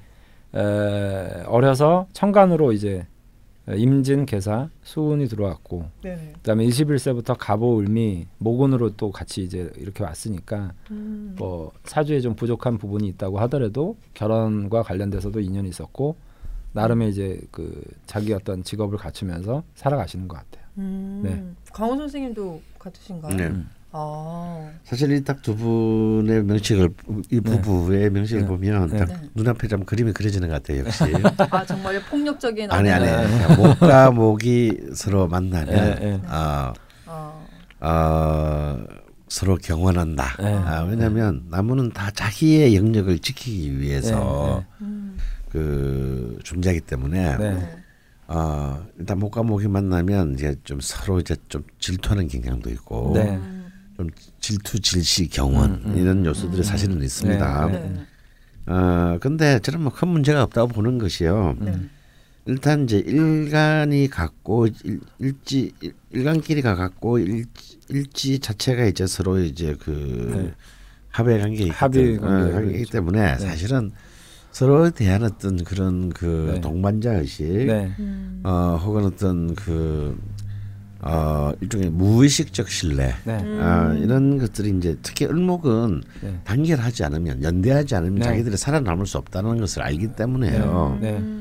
어려서 천간으로 이제 임진 계사 수운이 들어왔고 네네. 그다음에 21세부터 갑오 을미 목운으로 또 같이 이제 이렇게 왔으니까 뭐 사주에 좀 부족한 부분이 있다고 하더라도 결혼과 관련돼서도 인연이 있었고 나름의 이제 그 자기 어떤 직업을 갖추면서 살아가시는 것 같아요. 네. 강원 선생님도 같으신가요? 네. 아. 사실 이 딱 두 분의 명식을 이 부부의 네. 명식을 네. 보면 네. 딱 네. 눈앞에 좀 그림이 그려지는 것 같아요. 역시. 아 정말 폭력적인. 아니. 목과 목이 서로 만나면 네. 서로 경원한다. 네. 왜냐하면 네. 나무는 다 자기의 영역을 지키기 위해서 네. 그 존재하기 때문에. 네. 일단 목과 목이 만나면 이제 좀 서로 이제 좀 질투하는 경향도 있고 네. 좀 질투, 질시, 경원 이런 요소들이 사실은 있습니다. 그런데 네. 저는 뭐 큰 문제가 없다고 보는 것이요. 네. 일단 이제 일간이 갖고 일간끼리가 갖고 일지 자체가 이제 서로 이제 그 네. 합의 관계이기 때문에 네. 사실은. 서로에 대한 어떤 그런 그 네. 동반자 의식, 네. 혹은 어떤 그 일종의 무의식적 신뢰, 네. 이런 것들이 이제 특히 을목은 네. 단결하지 않으면 연대하지 않으면 네. 자기들이 살아남을 수 없다는 것을 알기 때문에요. 네. 네.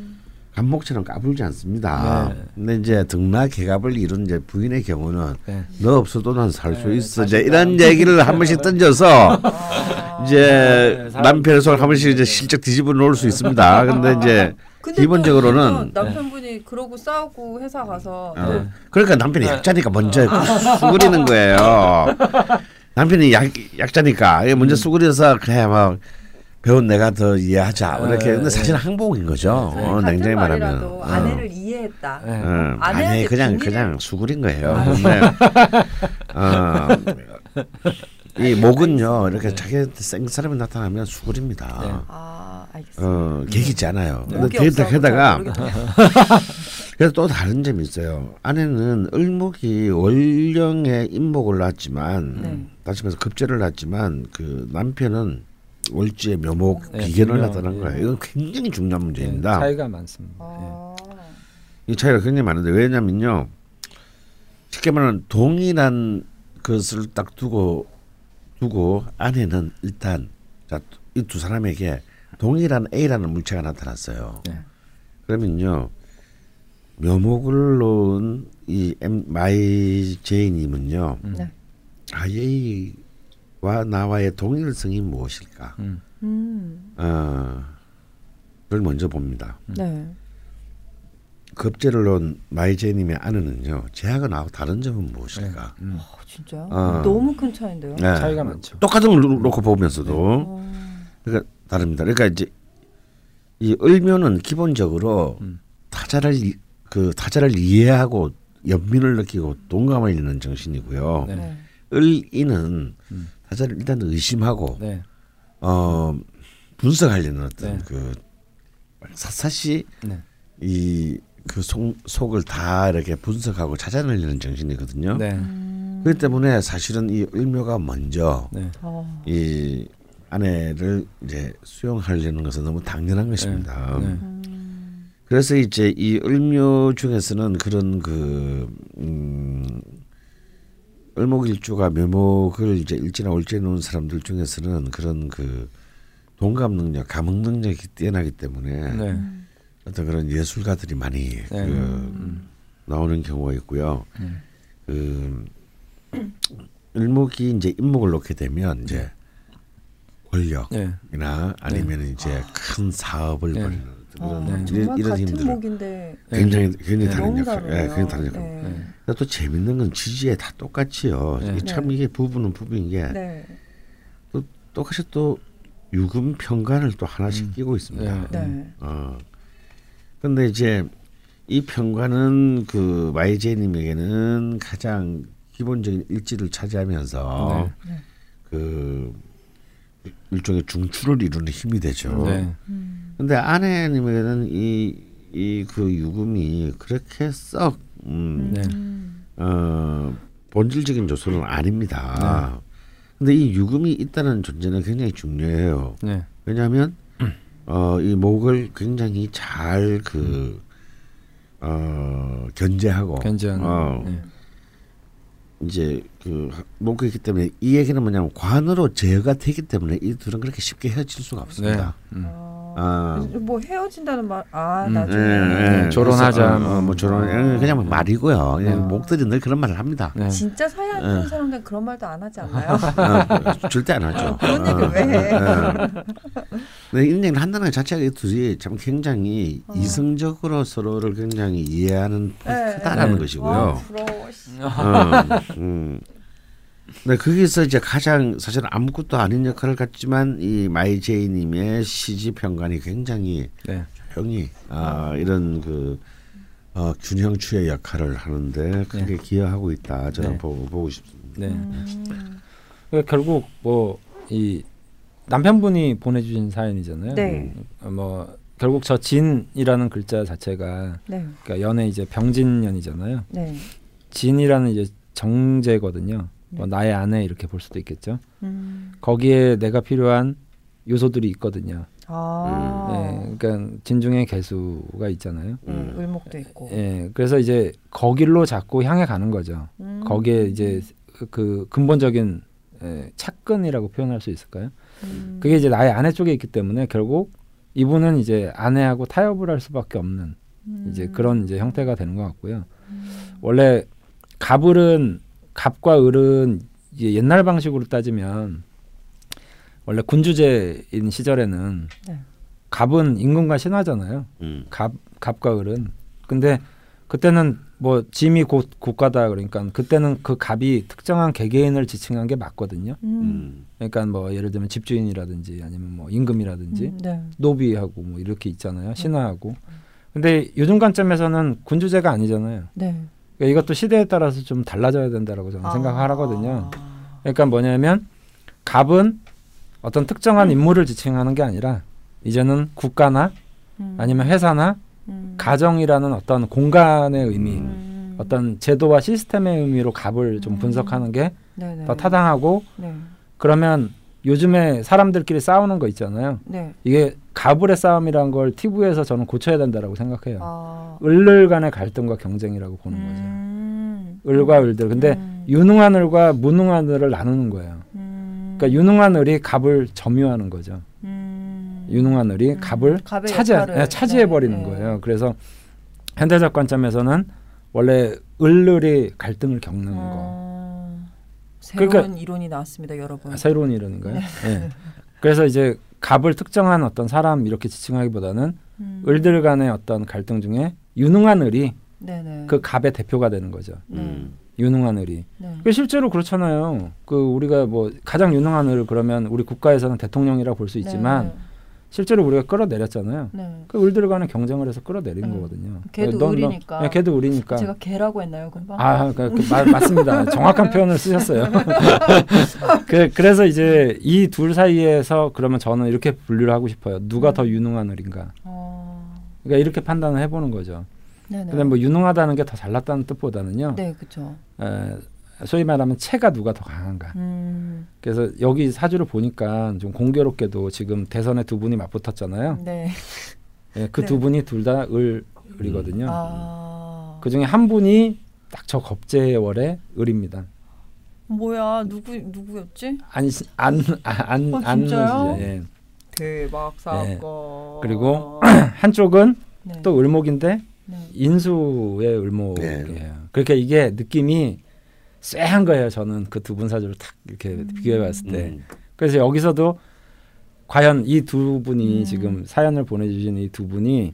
간목처럼 까불지 않습니다. 네. 근데 이제 등나개갑을 이룬 이제 부인의 경우는 네. 너 없어도 난 살 수 네, 있어. 이제 이런 얘기를 한 번씩 던져서 이제 남편의 속을 한 번씩 이제 실적 뒤집어 놓을 수 있습니다. 근데 이제 근데 기본적으로는 남편분이 네. 그러고 싸우고 회사 가서 네. 그러니까 남편이 약자니까 먼저 수그리는 거예요. 남편이 약자니까 먼저 수그려서 그래 막 배운 내가 더 이해하자 이렇게. 근데 사실 항복인 거죠. 네. 냉정히 말하면 아내를 이해했다. 아니 그냥 수그린 거예요. 근데 이 목은요 이렇게 네. 자기 생사람이 나타나면 수그립니다. 네. 아 알겠습니다. 계기지 않아요. 네. 근데 게다가 그래서 또 다른 점이 있어요. 아내는 을목이 월령에 임목을 낳았지만 네. 다시 말해서 급제를 낳았지만 그 남편은 월지에 묘목 네. 비견을 낳았다는 거예요. 이건 굉장히 중요한 문제입니다. 네. 차이가 많습니다. 아. 네. 이 차이가 굉장히 많은데 왜냐면요 쉽게 말하면 동일한 것을 딱 두고 아내는 일단 이 두 사람에게 동일한 A라는 물체가 나타났어요. 네. 그러면요 묘목을 놓은 이 마이 제이님은요 네. 아예와 나와의 동일성이 무엇일까? 를 먼저 봅니다. 네. 급제를 놓은 마이제이님의 아내는요 제하고 나하고 다른 점은 무엇일까? 네. 진짜요? 너무 큰 차이인데요. 네. 차이가 많죠. 똑같은 걸 놓고 보면서도 네. 그러니까 다릅니다. 그러니까 이제 이 을묘는 기본적으로 타자를 이해하고 연민을 느끼고 동감을 이루는 정신이고요. 네. 을인은 타자를 일단 의심하고 네. 분석하려는 어떤 네. 그 샅샅이 네. 이 그 속을 다 이렇게 분석하고 찾아내려는 정신이거든요. 네. 그렇기 때문에 사실은 이 을묘가 먼저 네. 이 아내를 이제 수용하려는 것은 너무 당연한 것입니다. 네. 네. 그래서 이제 이 을묘 중에서는 그런 그 을목일주가 묘목을 이제 일지나 월지에 놓은 사람들 중에서는 그런 그 동감 능력, 감흥 능력이 뛰어나기 때문에. 네. 어떤 그런 예술가들이 많이 네. 그 나오는 경우가 있고요. 그 을목이 이제 임목을 놓게 되면 이제 권력이나 네. 아니면 네. 이제 큰 사업을 벌이는 네. 그런 이런 힘들 굉장히 다른 역할, 예, 굉장히 다른 역할. 근데 또 재밌는 건 지지에 다 똑같이요. 네. 참 이게 부부는 부부인 게 네. 또 똑같이 또 유금 편관을 또 하나씩 끼고 있습니다. 네. 근데 이제 이 평가는 그 마이제이님에게는 가장 기본적인 일지를 차지하면서 네, 네. 그 일종의 중추를 이루는 힘이 되죠. 네. 근데 아내님에게는 이 그 유금이 그렇게 썩 네. 본질적인 요소는 아닙니다. 네. 근데 이 유금이 있다는 존재는 굉장히 중요해요. 네. 왜냐하면 이 목을 굉장히 잘 그 견제하고 네. 이제 그 목이 있기 때문에 이 얘기는 뭐냐면 관으로 제어가 되기 때문에 이 둘은 그렇게 쉽게 헤어질 수가 없습니다. 네. 뭐 헤어진다는 말 나중에 네. 졸혼하자 뭐 졸혼 그냥 뭐 말이고요. 그냥 목들이 늘 그런 말을 합니다. 네. 진짜 사야 하는 사람들은 그런 말도 안 하지 않나요? 절대 안 하죠. 그런 얘기를 왜 해? 네, 이런 얘기를 한다는 것 자체가 둘이 참 굉장히 이성적으로 서로를 굉장히 이해하는 크다라는 것이고요. 와, 부러워. 네, 거기서 이제 가장 사실 아무것도 아닌 역할을 갖지만 이 마이제이님의 시지 평관이 굉장히 네. 조용히 이런 그 균형추의 역할을 하는데 크게 네. 기여하고 있다. 저는 네. 보고 싶습니다. 네. 그러니까 결국 뭐 이 남편분이 보내주신 사연이잖아요. 네. 뭐 결국 저 진이라는 글자 자체가 네. 그러니까 연애 이제 병진년이잖아요. 네. 진이라는 이제 정제거든요. 뭐 나의 아내 이렇게 볼 수도 있겠죠. 거기에 내가 필요한 요소들이 있거든요. 예, 그러니까 진중의 개수가 있잖아요. 을목도 있고. 예, 그래서 이제 거길로 자꾸 향해 가는 거죠. 거기에 이제 그 근본적인 착근이라고 표현할 수 있을까요? 그게 이제 나의 아내 쪽에 있기 때문에 결국 이분은 이제 아내하고 타협을 할 수밖에 없는 이제 그런 이제 형태가 되는 것 같고요. 원래 갑과 을은 이제 옛날 방식으로 따지면 원래 군주제인 시절에는 네. 갑은 임금과 신하잖아요. 갑과 을은. 근데 그때는 뭐 짐이 곧 국가다 그러니까 그때는 그 갑이 특정한 개개인을 지칭한 게 맞거든요. 그러니까 뭐 예를 들면 집주인이라든지 아니면 뭐 임금이라든지 네. 노비하고 뭐 이렇게 있잖아요. 신하하고. 근데 요즘 관점에서는 군주제가 아니잖아요. 네. 그러니까 이것도 시대에 따라서 좀 달라져야 된다라고 저는 생각하거든요. 그러니까 뭐냐면 갑은 어떤 특정한 인물을 지칭하는 게 아니라 이제는 국가나 아니면 회사나 가정이라는 어떤 공간의 의미, 어떤 제도와 시스템의 의미로 갑을 좀 분석하는 게 더 타당하고 네. 그러면 요즘에 사람들끼리 싸우는 거 있잖아요. 네. 이게 갑을의 싸움이라는 걸 TV에서 저는 고쳐야 된다라고 생각해요. 을을 간의 갈등과 경쟁이라고 보는 거죠. 을과 을들. 근데 유능한 을과 무능한 을을 나누는 거예요. 그러니까 유능한 을이 갑을 점유하는 거죠. 유능한 을이 갑을 차지해버리는 네. 거예요. 그래서 현대적 관점에서는 원래 을이 갈등을 겪는 거. 새로운 이론이 나왔습니다, 여러분. 새로운 이론인가요? 네. 네. 그래서 이제 갑을 특정한 어떤 사람 이렇게 지칭하기보다는 을들 간의 어떤 갈등 중에 유능한 을이 네네. 그 갑의 대표가 되는 거죠. 유능한 을이. 네. 실제로 그렇잖아요. 그 우리가 뭐 가장 유능한 을을 그러면 우리 국가에서는 대통령이라 볼 수 있지만 네. 실제로 우리가 끌어내렸잖아요. 네. 그 을들 간의 경쟁을 해서 끌어내린 거거든요. 걔도 을이니까. 네, 걔도 을이니까. 제가 개라고 했나요, 금방? 아, 맞습니다. 정확한 표현을 쓰셨어요. 그래서 이제 이 둘 사이에서 그러면 저는 이렇게 분류를 하고 싶어요. 누가 더 유능한 을인가. 그러니까 이렇게 판단을 해보는 거죠. 네네. 근데 뭐 유능하다는 게 더 잘났다는 뜻보다는요. 네, 그렇죠. 소위 말하면 체가 누가 더 강한가. 그래서 여기 사주를 보니까 좀 공교롭게도 지금 대선에 두 분이 맞붙었잖아요. 네. 네, 그 두 분이 둘 다 을이거든요. 그 중에 한 분이 딱 저 겁재월의 을입니다. 뭐야, 누구였지? 진짜요? 예. 대박 사건. 예. 그리고 한쪽은 네. 또 을목인데 네. 인수의 을목이에요. 네. 그러니까 이게 느낌이 쎄한 거예요. 저는 그 두 분 사주를 탁 이렇게 비교해봤을 때. 그래서 여기서도 과연 이 두 분이 지금 사연을 보내주신 이 두 분이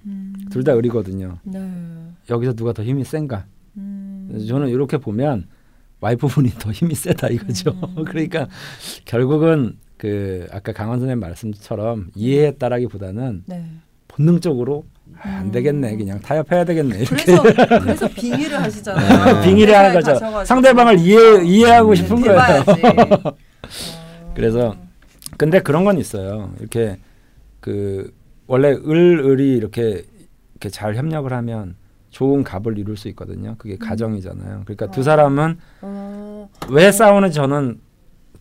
둘 다 을이거든요. 네. 여기서 누가 더 힘이 센가. 저는 이렇게 보면 와이프분이 더 힘이 세다 이거죠. 그러니까 결국은 그 아까 강원 선생님 말씀처럼 이해에 따라기보다는 네. 본능적으로 안 되겠네. 그냥 타협해야 되겠네. 그래서 빙의를 하시잖아요. 빙의를 하는 거죠. 가셔가지고. 상대방을 이해하고 싶은 거예요. 그래서 근데 그런 건 있어요. 이렇게 그 원래 을이 이렇게 잘 협력을 하면 좋은 갑을 이룰 수 있거든요. 그게 가정이잖아요. 그러니까 두 사람은 왜 싸우는지 저는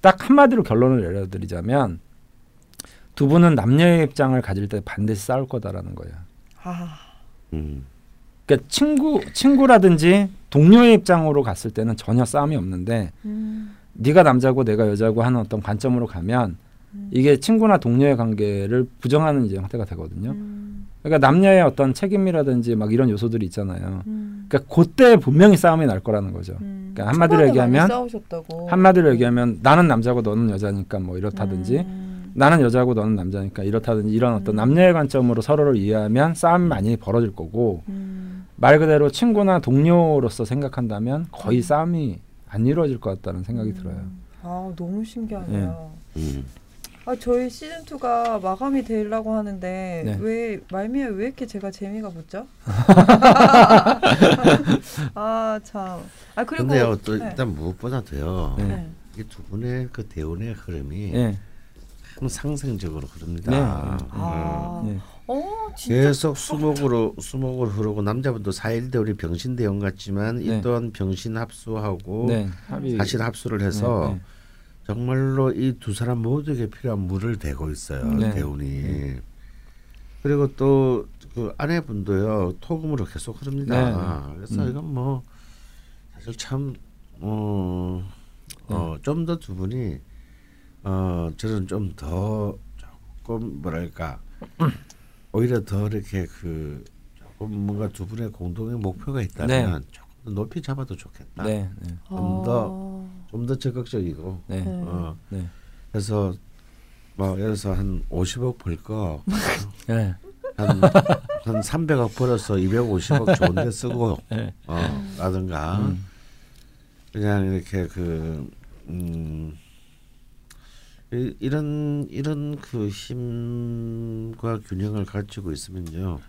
딱 한마디로 결론을 내려드리자면 두 분은 남녀의 입장을 가질 때 반드시 싸울 거다라는 거예요. 그러니까 친구라든지 동료의 입장으로 갔을 때는 전혀 싸움이 없는데 네가 남자고 내가 여자고 하는 어떤 관점으로 가면 이게 친구나 동료의 관계를 부정하는 이제 형태가 되거든요. 그러니까 남녀의 어떤 책임이라든지 막 이런 요소들이 있잖아요. 그러니까 그때 분명히 싸움이 날 거라는 거죠. 그러니까 한마디로 얘기하면 나는 남자고 너는 여자니까 뭐 이렇다든지 나는 여자고 너는 남자니까 이렇다든지 이런 어떤 남녀의 관점으로 서로를 이해하면 싸움이 많이 벌어질 거고 말 그대로 친구나 동료로서 생각한다면 거의 싸움이 안 이루어질 것 같다는 생각이 들어요. 아, 너무 신기하네요. 네. 아, 저희 시즌2가 마감이 되려고 하는데 네. 말미에 왜 이렇게 제가 재미가 붙죠? 아, 참. 아, 그리고 근데요, 또 일단 무엇보다도요. 네. 이 두 분의 그 대운의 흐름이 네. 상승적으로 흐릅니다. 네. 네. 계속 수목으로 흐르고 남자분도 4일대운이 병신대운 같지만 네. 이 또한 병신 합수하고 네. 사실 합수를 해서 네. 정말로 이 두 사람 모두에게 필요한 물을 대고 있어요. 네. 대운이. 네. 그리고 또 그 아내분도요. 토금으로 계속 흐릅니다. 네. 그래서 이건 뭐 사실 참 좀 더 두 분이 저는 좀 더 조금 뭐랄까 오히려 더 이렇게 그 조금 뭔가 두 분의 공동의 목표가 있다면 네. 조금 더 높이 잡아도 좋겠다. 네, 네. 좀 더 적극적이고. 네. 그래서 마을에서 한 50억 벌거 네. 한 300억 벌어서 250억 좋은데 쓰고 네. 라든가 그냥 이렇게 그 이런 그 힘과 균형을 갖추고 있으면요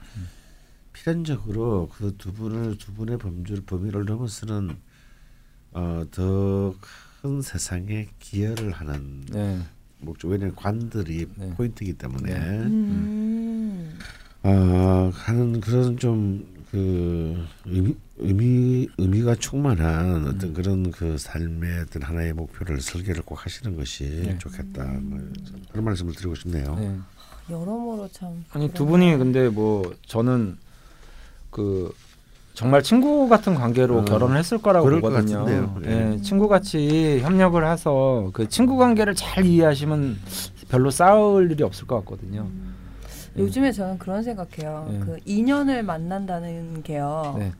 필연적으로 그 두 분의 범위를 넘어서는 더 큰 세상에 기여를 하는 네. 목적 왜냐면 관들이 네. 포인트이기 때문에 네. 하는 그런 좀 그 의미가 충만한 어떤 그런 그 삶의 어떤 하나의 목표를 설계를 꼭 하시는 것이 네. 좋겠다 그런 말씀을 드리고 싶네요. 네. 여러모로 참 아니 두 분이 근데 뭐 저는 그 정말 친구 같은 관계로 결혼을 했을 거라고 보거든요. 네. 네. 친구같이 협력을 해서 그 친구 관계를 잘 이해하시면 별로 싸울 일이 없을 것 같거든요. 요즘에 저는 그런 생각해요. 그 인연을 만난다는 게요. 네.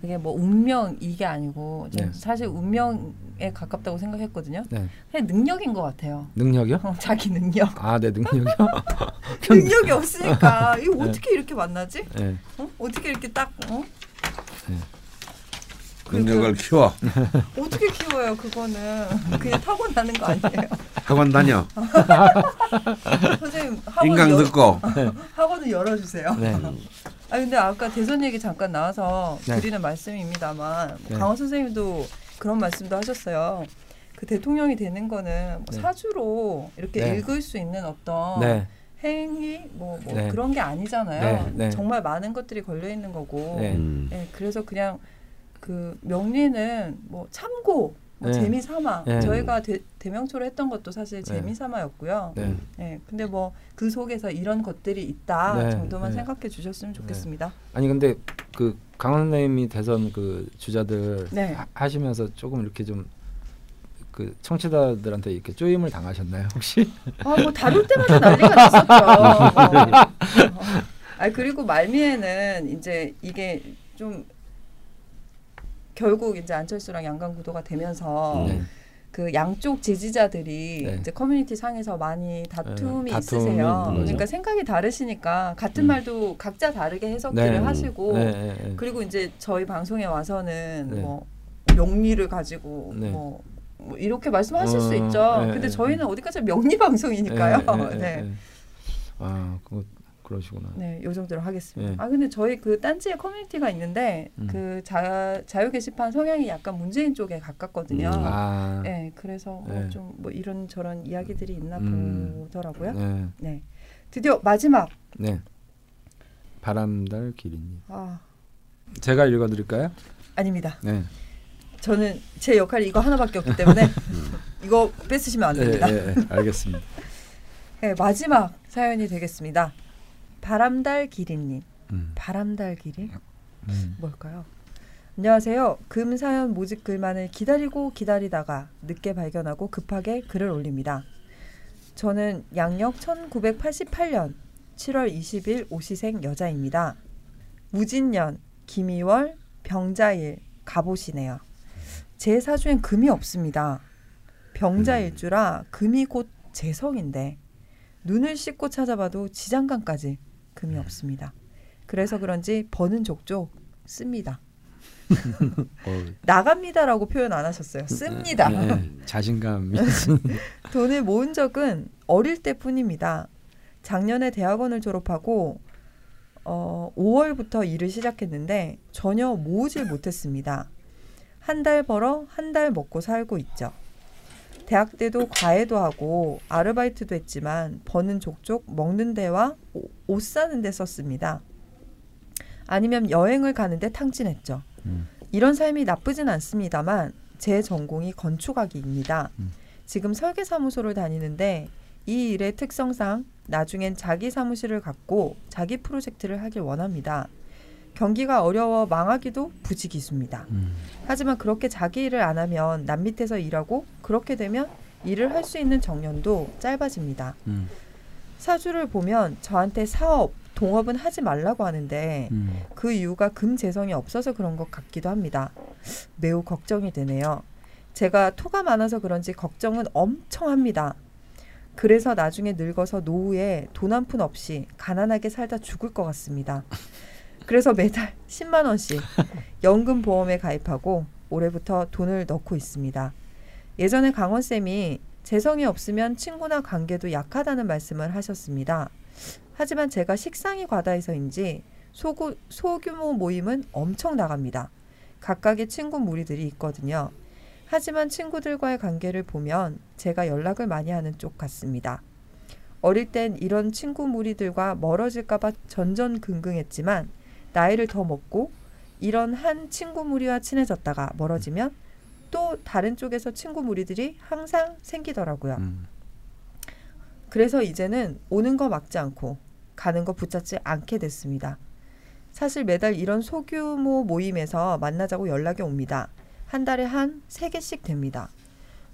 그게 뭐 운명 이게 아니고 네. 사실 운명에 가깝다고 생각했거든요. 네. 그냥 능력인 것 같아요. 능력이요? 자기 능력. 아, 네 능력이요? 능력이 없으니까 이거 어떻게 네. 이렇게 만나지? 네. 어떻게 이렇게 딱? 네. 능력을 키워. 어떻게 키워요? 그거는 그냥 타고나는 거 아니에요? 학원 다녀. 선생님 학원 인강 듣고 학원을 열어주세요. 네. 아 근데 아까 대선 얘기 잠깐 나와서 네. 드리는 말씀입니다만 네. 강원 선생님도 그런 말씀도 하셨어요. 그 대통령이 되는 거는 뭐 사주로 이렇게 네. 읽을 수 있는 어떤 네. 행위 뭐 네. 그런 게 아니잖아요. 네. 네. 정말 많은 것들이 걸려 있는 거고. 네. 네. 그래서 그냥 그 명리는 뭐 참고 뭐 네. 재미삼아 네. 저희가 대명초를 했던 것도 사실 네. 재미삼아였고요. 네. 네. 근데 뭐 그 속에서 이런 것들이 있다 네. 정도만 네. 생각해 주셨으면 좋겠습니다. 네. 아니 근데 그 강원 선생님이 대선 그 주자들 네. 하시면서 조금 이렇게 좀 그 청취자들한테 이렇게 쪼임을 당하셨나요 혹시? 아 뭐 다룰 때마다 난리가 났었죠. 아 그리고 말미에는 이제 이게 좀 결국 이제 안철수랑 양강구도가 되면서 그 양쪽 지지자들이 네. 이제 커뮤니티 상에서 많이 다툼이 있으세요. 그러니까 생각이 다르시니까 같은 말도 각자 다르게 해석들을 네. 하시고 네. 그리고 이제 저희 방송에 와서는 네. 뭐 명리를 가지고 네. 뭐 이렇게 말씀하실 수 있죠. 네. 근데 저희는 어디까지 명리 방송이니까요. 네. 네. 아 그거. 그러시구나. 네, 요 정도로 하겠습니다. 네. 아 근데 저희 그 딴지에 커뮤니티가 있는데 그 자유 게시판 성향이 약간 문재인 쪽에 가깝거든요. 아. 네, 그래서 네. 좀 뭐 이런 저런 이야기들이 있나 보더라고요. 네. 네, 드디어 마지막. 네. 바람달 기린님. 아, 제가 읽어드릴까요? 아닙니다. 네. 저는 제 역할이 이거 하나밖에 없기 때문에 이거 뺏으시면 안 됩니다. 네, 네, 네. 알겠습니다. 네, 마지막 사연이 되겠습니다. 바람달 기린님. 바람달 기린? 뭘까요? 안녕하세요. 금사연 모집 글만을 기다리다가 늦게 발견하고 급하게 글을 올립니다. 저는 양력 1988년 7월 20일 오시생 여자입니다. 무진년, 김이월, 병자일, 갑오시네요. 제 사주엔 금이 없습니다. 병자일주라 금이 곧 제 성인데 눈을 씻고 찾아봐도 지장간까지 금이 없습니다. 그래서 그런지 버는 족족 씁니다. 나갑니다라고 표현 안 하셨어요. 씁니다. 네, 자신감이. 돈을 모은 적은 어릴 때뿐입니다. 작년에 대학원을 졸업하고 5월부터 일을 시작했는데 전혀 모으질 못했습니다. 한 달 벌어 한 달 먹고 살고 있죠. 대학 때도 과외도 하고 아르바이트도 했지만 버는 족족 먹는 데와 옷 사는 데 썼습니다. 아니면 여행을 가는 데 탕진했죠. 이런 삶이 나쁘진 않습니다만 제 전공이 건축학입니다. 지금 설계사무소를 다니는데 이 일의 특성상 나중엔 자기 사무실을 갖고 자기 프로젝트를 하길 원합니다. 경기가 어려워 망하기도 부지기수입니다. 하지만 그렇게 자기 일을 안 하면 남 밑에서 일하고 그렇게 되면 일을 할 수 있는 정년도 짧아집니다. 사주를 보면 저한테 사업, 동업은 하지 말라고 하는데 그 이유가 금재성이 없어서 그런 것 같기도 합니다. 매우 걱정이 되네요. 제가 토가 많아서 그런지 걱정은 엄청 합니다. 그래서 나중에 늙어서 노후에 돈 한 푼 없이 가난하게 살다 죽을 것 같습니다. 그래서 매달 10만 원씩 연금보험에 가입하고 올해부터 돈을 넣고 있습니다. 예전에 강원쌤이 재성이 없으면 친구나 관계도 약하다는 말씀을 하셨습니다. 하지만 제가 식상이 과다해서인지 소규모 모임은 엄청 나갑니다. 각각의 친구 무리들이 있거든요. 하지만 친구들과의 관계를 보면 제가 연락을 많이 하는 쪽 같습니다. 어릴 땐 이런 친구 무리들과 멀어질까봐 전전긍긍했지만 나이를 더 먹고 이런 한 친구 무리와 친해졌다가 멀어지면 또 다른 쪽에서 친구 무리들이 항상 생기더라고요. 그래서 이제는 오는 거 막지 않고 가는 거 붙잡지 않게 됐습니다. 사실 매달 이런 소규모 모임에서 만나자고 연락이 옵니다. 한 달에 한 3개씩 됩니다.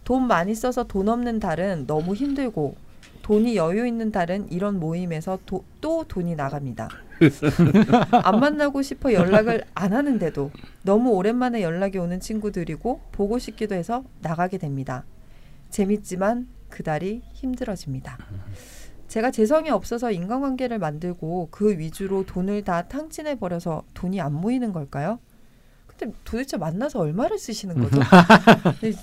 돈 많이 써서 돈 없는 달은 너무 힘들고 돈이 여유 있는 달은 이런 모임에서 또 돈이 나갑니다. 안 만나고 싶어 연락을 안 하는데도 너무 오랜만에 연락이 오는 친구들이고 보고 싶기도 해서 나가게 됩니다. 재밌지만 그 달이 힘들어집니다. 제가 재성이 없어서 인간관계를 만들고 그 위주로 돈을 다 탕진해버려서 돈이 안 모이는 걸까요? 근데 도대체 만나서 얼마를 쓰시는 거죠?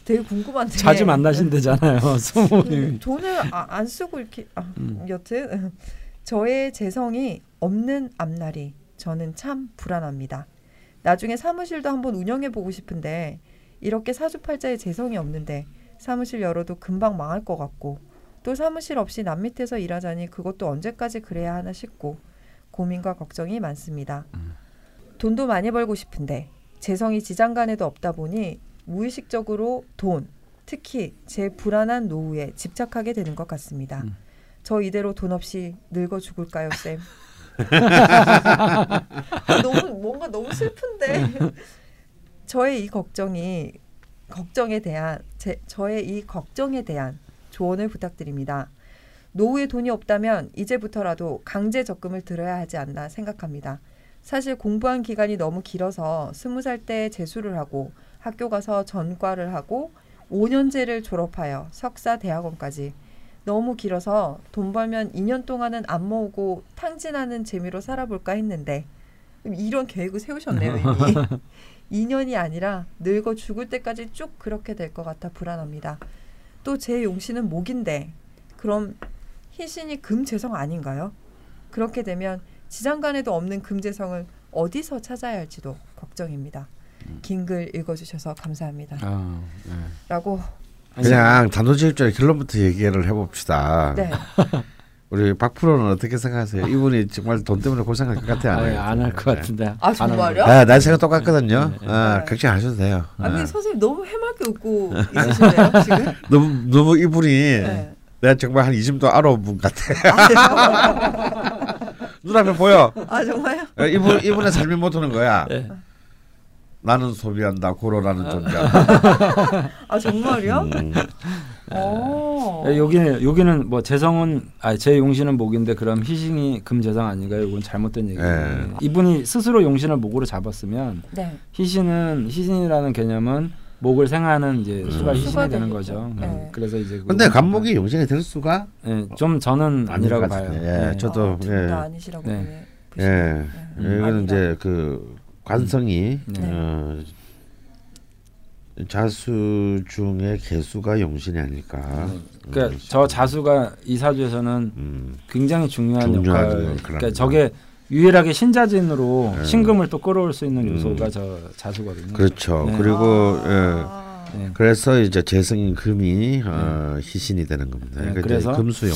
되게 궁금한데. 자주 만나신대잖아요. 소모님. 돈을 안 쓰고 이렇게. 여튼 저의 재성이 없는 앞날이 저는 참 불안합니다. 나중에 사무실도 한번 운영해보고 싶은데 이렇게 사주팔자에 재성이 없는데 사무실 열어도 금방 망할 것 같고 또 사무실 없이 남 밑에서 일하자니 그것도 언제까지 그래야 하나 싶고 고민과 걱정이 많습니다. 돈도 많이 벌고 싶은데 재성이 지장간에도 없다 보니 무의식적으로 돈, 특히 제 불안한 노후에 집착하게 되는 것 같습니다. 저 이대로 돈 없이 늙어 죽을까요, 쌤? 너무 슬픈데. 저의 이 걱정에 대한 조언을 부탁드립니다. 노후에 돈이 없다면 이제부터라도 강제 적금을 들어야 하지 않나 생각합니다. 사실 공부한 기간이 너무 길어서 20살 때 재수를 하고 학교 가서 전과를 하고 5년제를 졸업하여 석사 대학원까지 너무 길어서 돈 벌면 2년 동안은 안 모으고 탕진하는 재미로 살아볼까 했는데 이런 계획을 세우셨네요 이미. 2년이 아니라 늙어 죽을 때까지 쭉 그렇게 될 것 같아 불안합니다. 또 제 용신은 목인데 그럼 희신이 금재성 아닌가요? 그렇게 되면 지장간에도 없는 금재성을 어디서 찾아야 할지도 걱정입니다. 긴 글 읽어주셔서 감사합니다. 네. 라고. 그냥 단도직입적으로 결론부터 얘기를 해봅시다. 네. 우리 박 프로는 어떻게 생각하세요? 이분이 정말 돈 때문에 고생할 것 같아요? 안 할 것 같은데. 아 정말요? 네, 난 생각 똑같거든요. 네. 아, 걱정하셔도 돼요. 아니 선생님 너무 해맑게 웃고 있으시네요 지금. 너무 이분이 네. 내가 정말 한 20도 아로분 같아. 눈앞에 보여. 아 정말요? 이분의 삶이 못하는 거야. 네. 나는 소비한다. 고로라는 존재야. 아 정말요? 여기는 뭐 재성은 제 용신은 목인데 그럼 희신이 금재성 아닌가요? 이건 잘못된 얘기예요. 네. 이분이 스스로 용신을 목으로 잡았으면 네. 희신이라는 개념은 목을 생하는 이제 수가 희신이 되는 거죠. 네. 그래서 이제 근데 간목이 용신이 될 수가 좀 저는 아니라고 봐요. 예, 저도 다 아니시라고 보시면 이거는 이제 그 관성이 자수 중에 개수가 용신이 아닐까. 그러니까 저 자수가 이 사주에서는 굉장히 중요한 역할을. 그러니까 저게 유일하게 신자진으로 신금을 또 끌어올 수 있는 요소가 저 자수거든요. 그렇죠. 네. 그리고 그래서 이제 재성인 금이 희신이 되는 겁니다. 그러니까 그래서 금수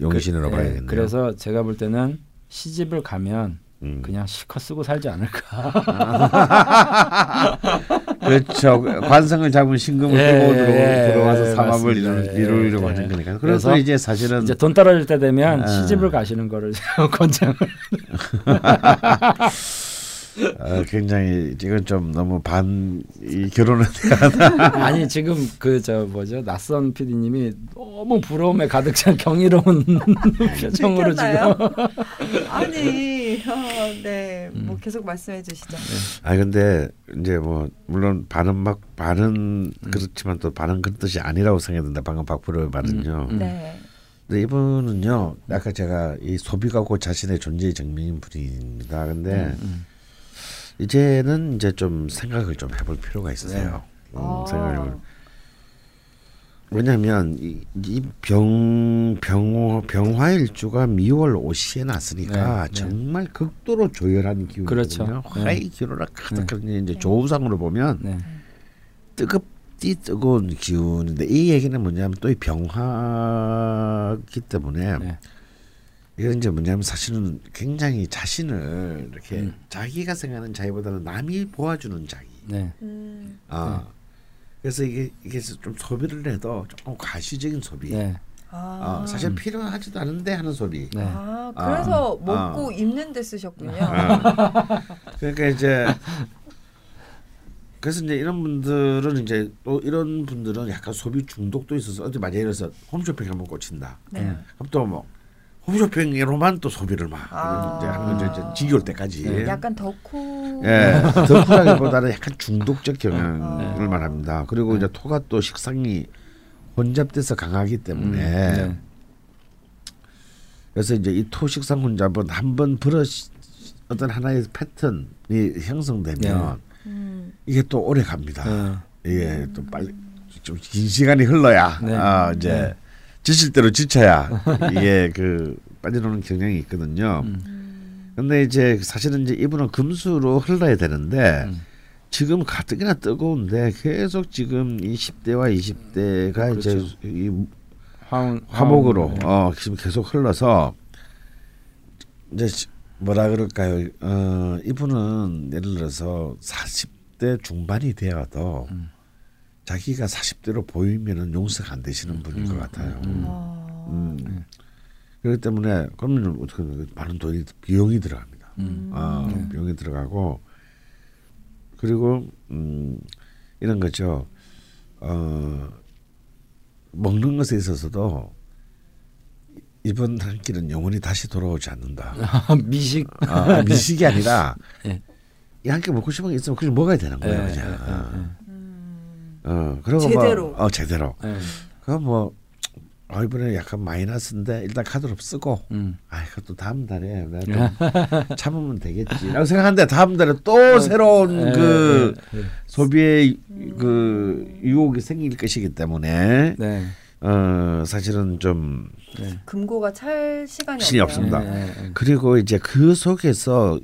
용신으로 봐야겠네요. 그래서 제가 볼 때는 시집을 가면 그냥 실컷 쓰고 살지 않을까. 그렇죠. 관성을 잡은 신금을 끌고 들어와서 삼합을 이루려고 하는 거니까. 그래서 이제 사실은 이제 돈 떨어질 때 되면 시집을 가시는 거를 권장을. 굉장히 이건 좀 너무 이 결혼에 대한. 아니 지금 그 저 뭐죠 낯선 PD님이 너무 부러움에 가득 찬 경이로운 표정으로 지금. 아니 네 뭐 계속 말씀해 주시죠. 네. 근데 이제 뭐 물론 반은 그렇지만 또 반은 그런 뜻이 아니라고 생각된다. 방금 박 프로의 말은요. 네. 근데 이분은요, 아까 제가 이 소비가 곧 자신의 존재의 증명인 분입니다. 근데 이제는 이제 좀 생각을 좀 해볼 필요가 있으세요. 네. 생각을. 왜냐하면 병화 일주가 미월 5시에 났으니까 네, 정말 네. 극도로 조열한 기운이거든요. 그렇죠. 화의 네. 기운이라 가득한 이제 조우상으로 보면 네. 뜨거운 기운인데 이 얘기는 뭐냐면 또 이 병화기 때문에 네. 이건 이제 뭐냐면 사실은 굉장히 자신을 이렇게 자기가 생각하는 자기보다는 남이 보아주는 자기. 네. 네. 그래서 이게 좀 소비를 해도 조금 과시적인 소비. 네. 사실 필요하지도 않은데 하는 소비. 네. 그래서 먹고 입는데 쓰셨군요. 그러니까 이제 그래서 이제 이런 분들은 이제 또 이런 분들은 약간 소비 중독도 있어서 어디 만약에 이래서 홈쇼핑 한번 꽂힌다. 네. 그럼 또 뭐 홈쇼핑으로만 또 소비를 막 이제 지겨울 때까지. 네. 약간 덕후. 예, 덕후라기보다는 약간 중독적 경향을 말합니다. 그리고 이제 토가 또 식상이 혼잡돼서 강하기 때문에 네. 그래서 이제 이 토 식상 혼잡은 한번 어떤 하나의 패턴이 형성되면 네. 이게 또 오래 갑니다. 네. 이게 또 빨리 좀 긴 시간이 흘러야 네. 이제. 네. 지칠 대로 지쳐야 이게 그 빠져나오는 경향이 있거든요. 근데 이제 사실은 이제 이분은 금수로 흘러야 되는데 지금 가뜩이나 뜨거운데 계속 지금 20대와 20대가 그렇죠. 이제 이 화목으로 네. 지금 계속 흘러서 이제 뭐라 그럴까요? 이분은 예를 들어서 40대 중반이 되어도 자기가 40대로 보이면은 용서가 안 되시는 분인 것 같아요. 그렇기 때문에 그러면 어떻게 많은 돈이 비용이 들어갑니다. 비용이 들어가고 그리고 이런 거죠. 먹는 것에 있어서도 이번 한 끼는 영원히 다시 돌아오지 않는다. 미식이 아니라 네. 이 한 끼 먹고 싶은 게 있으면 그냥 먹어야 되는 거예요. 네, 그냥. 그리고 제대로. 제대로. 그럼 뭐 이번에 약간 마이너스인데 일단 카드로 쓰고, 또 다음 달에 내가 또 참으면 되겠지라고 생각하는데 다음 달에 또 새로운 소비의 그 유혹이 생길 것이기 때문에 네. 사실은 좀 금고가 찰 시간이 없습니다. 그리고 이제 그 속에서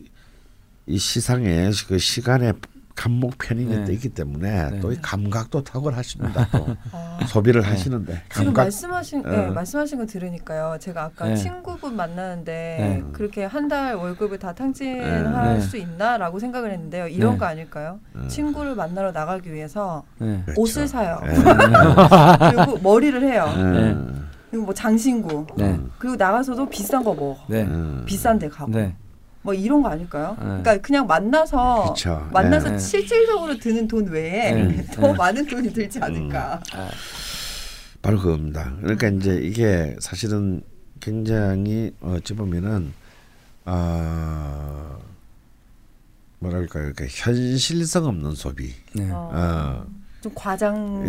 이 시상의 그 시간에 감목 편인이 또 있기 때문에 또 이 감각도 탁월하십니다. 또 소비를 하시는데 지금 말씀하신 거 들으니까요. 제가 아까 친구분 만나는데 그렇게 한 달 월급을 다 탕진할 수 있나라고 생각을 했는데요. 이런 거 아닐까요? 친구를 만나러 나가기 위해서 옷을 사요. 그리고 머리를 해요. 그리고 뭐 장신구. 그리고 나가서도 비싼 거 먹어. 비싼 데 가고. 뭐 이런 거 아닐까요? 그러니까 그냥 만나서 실질적으로 드는 돈 외에 더 많은 돈이 들지 않을까. 바로 그겁니다. 그러니까 이제 이게 사실은 굉장히 어찌 보면은 뭐랄까요, 그러니까 현실성 없는 소비. 좀 과장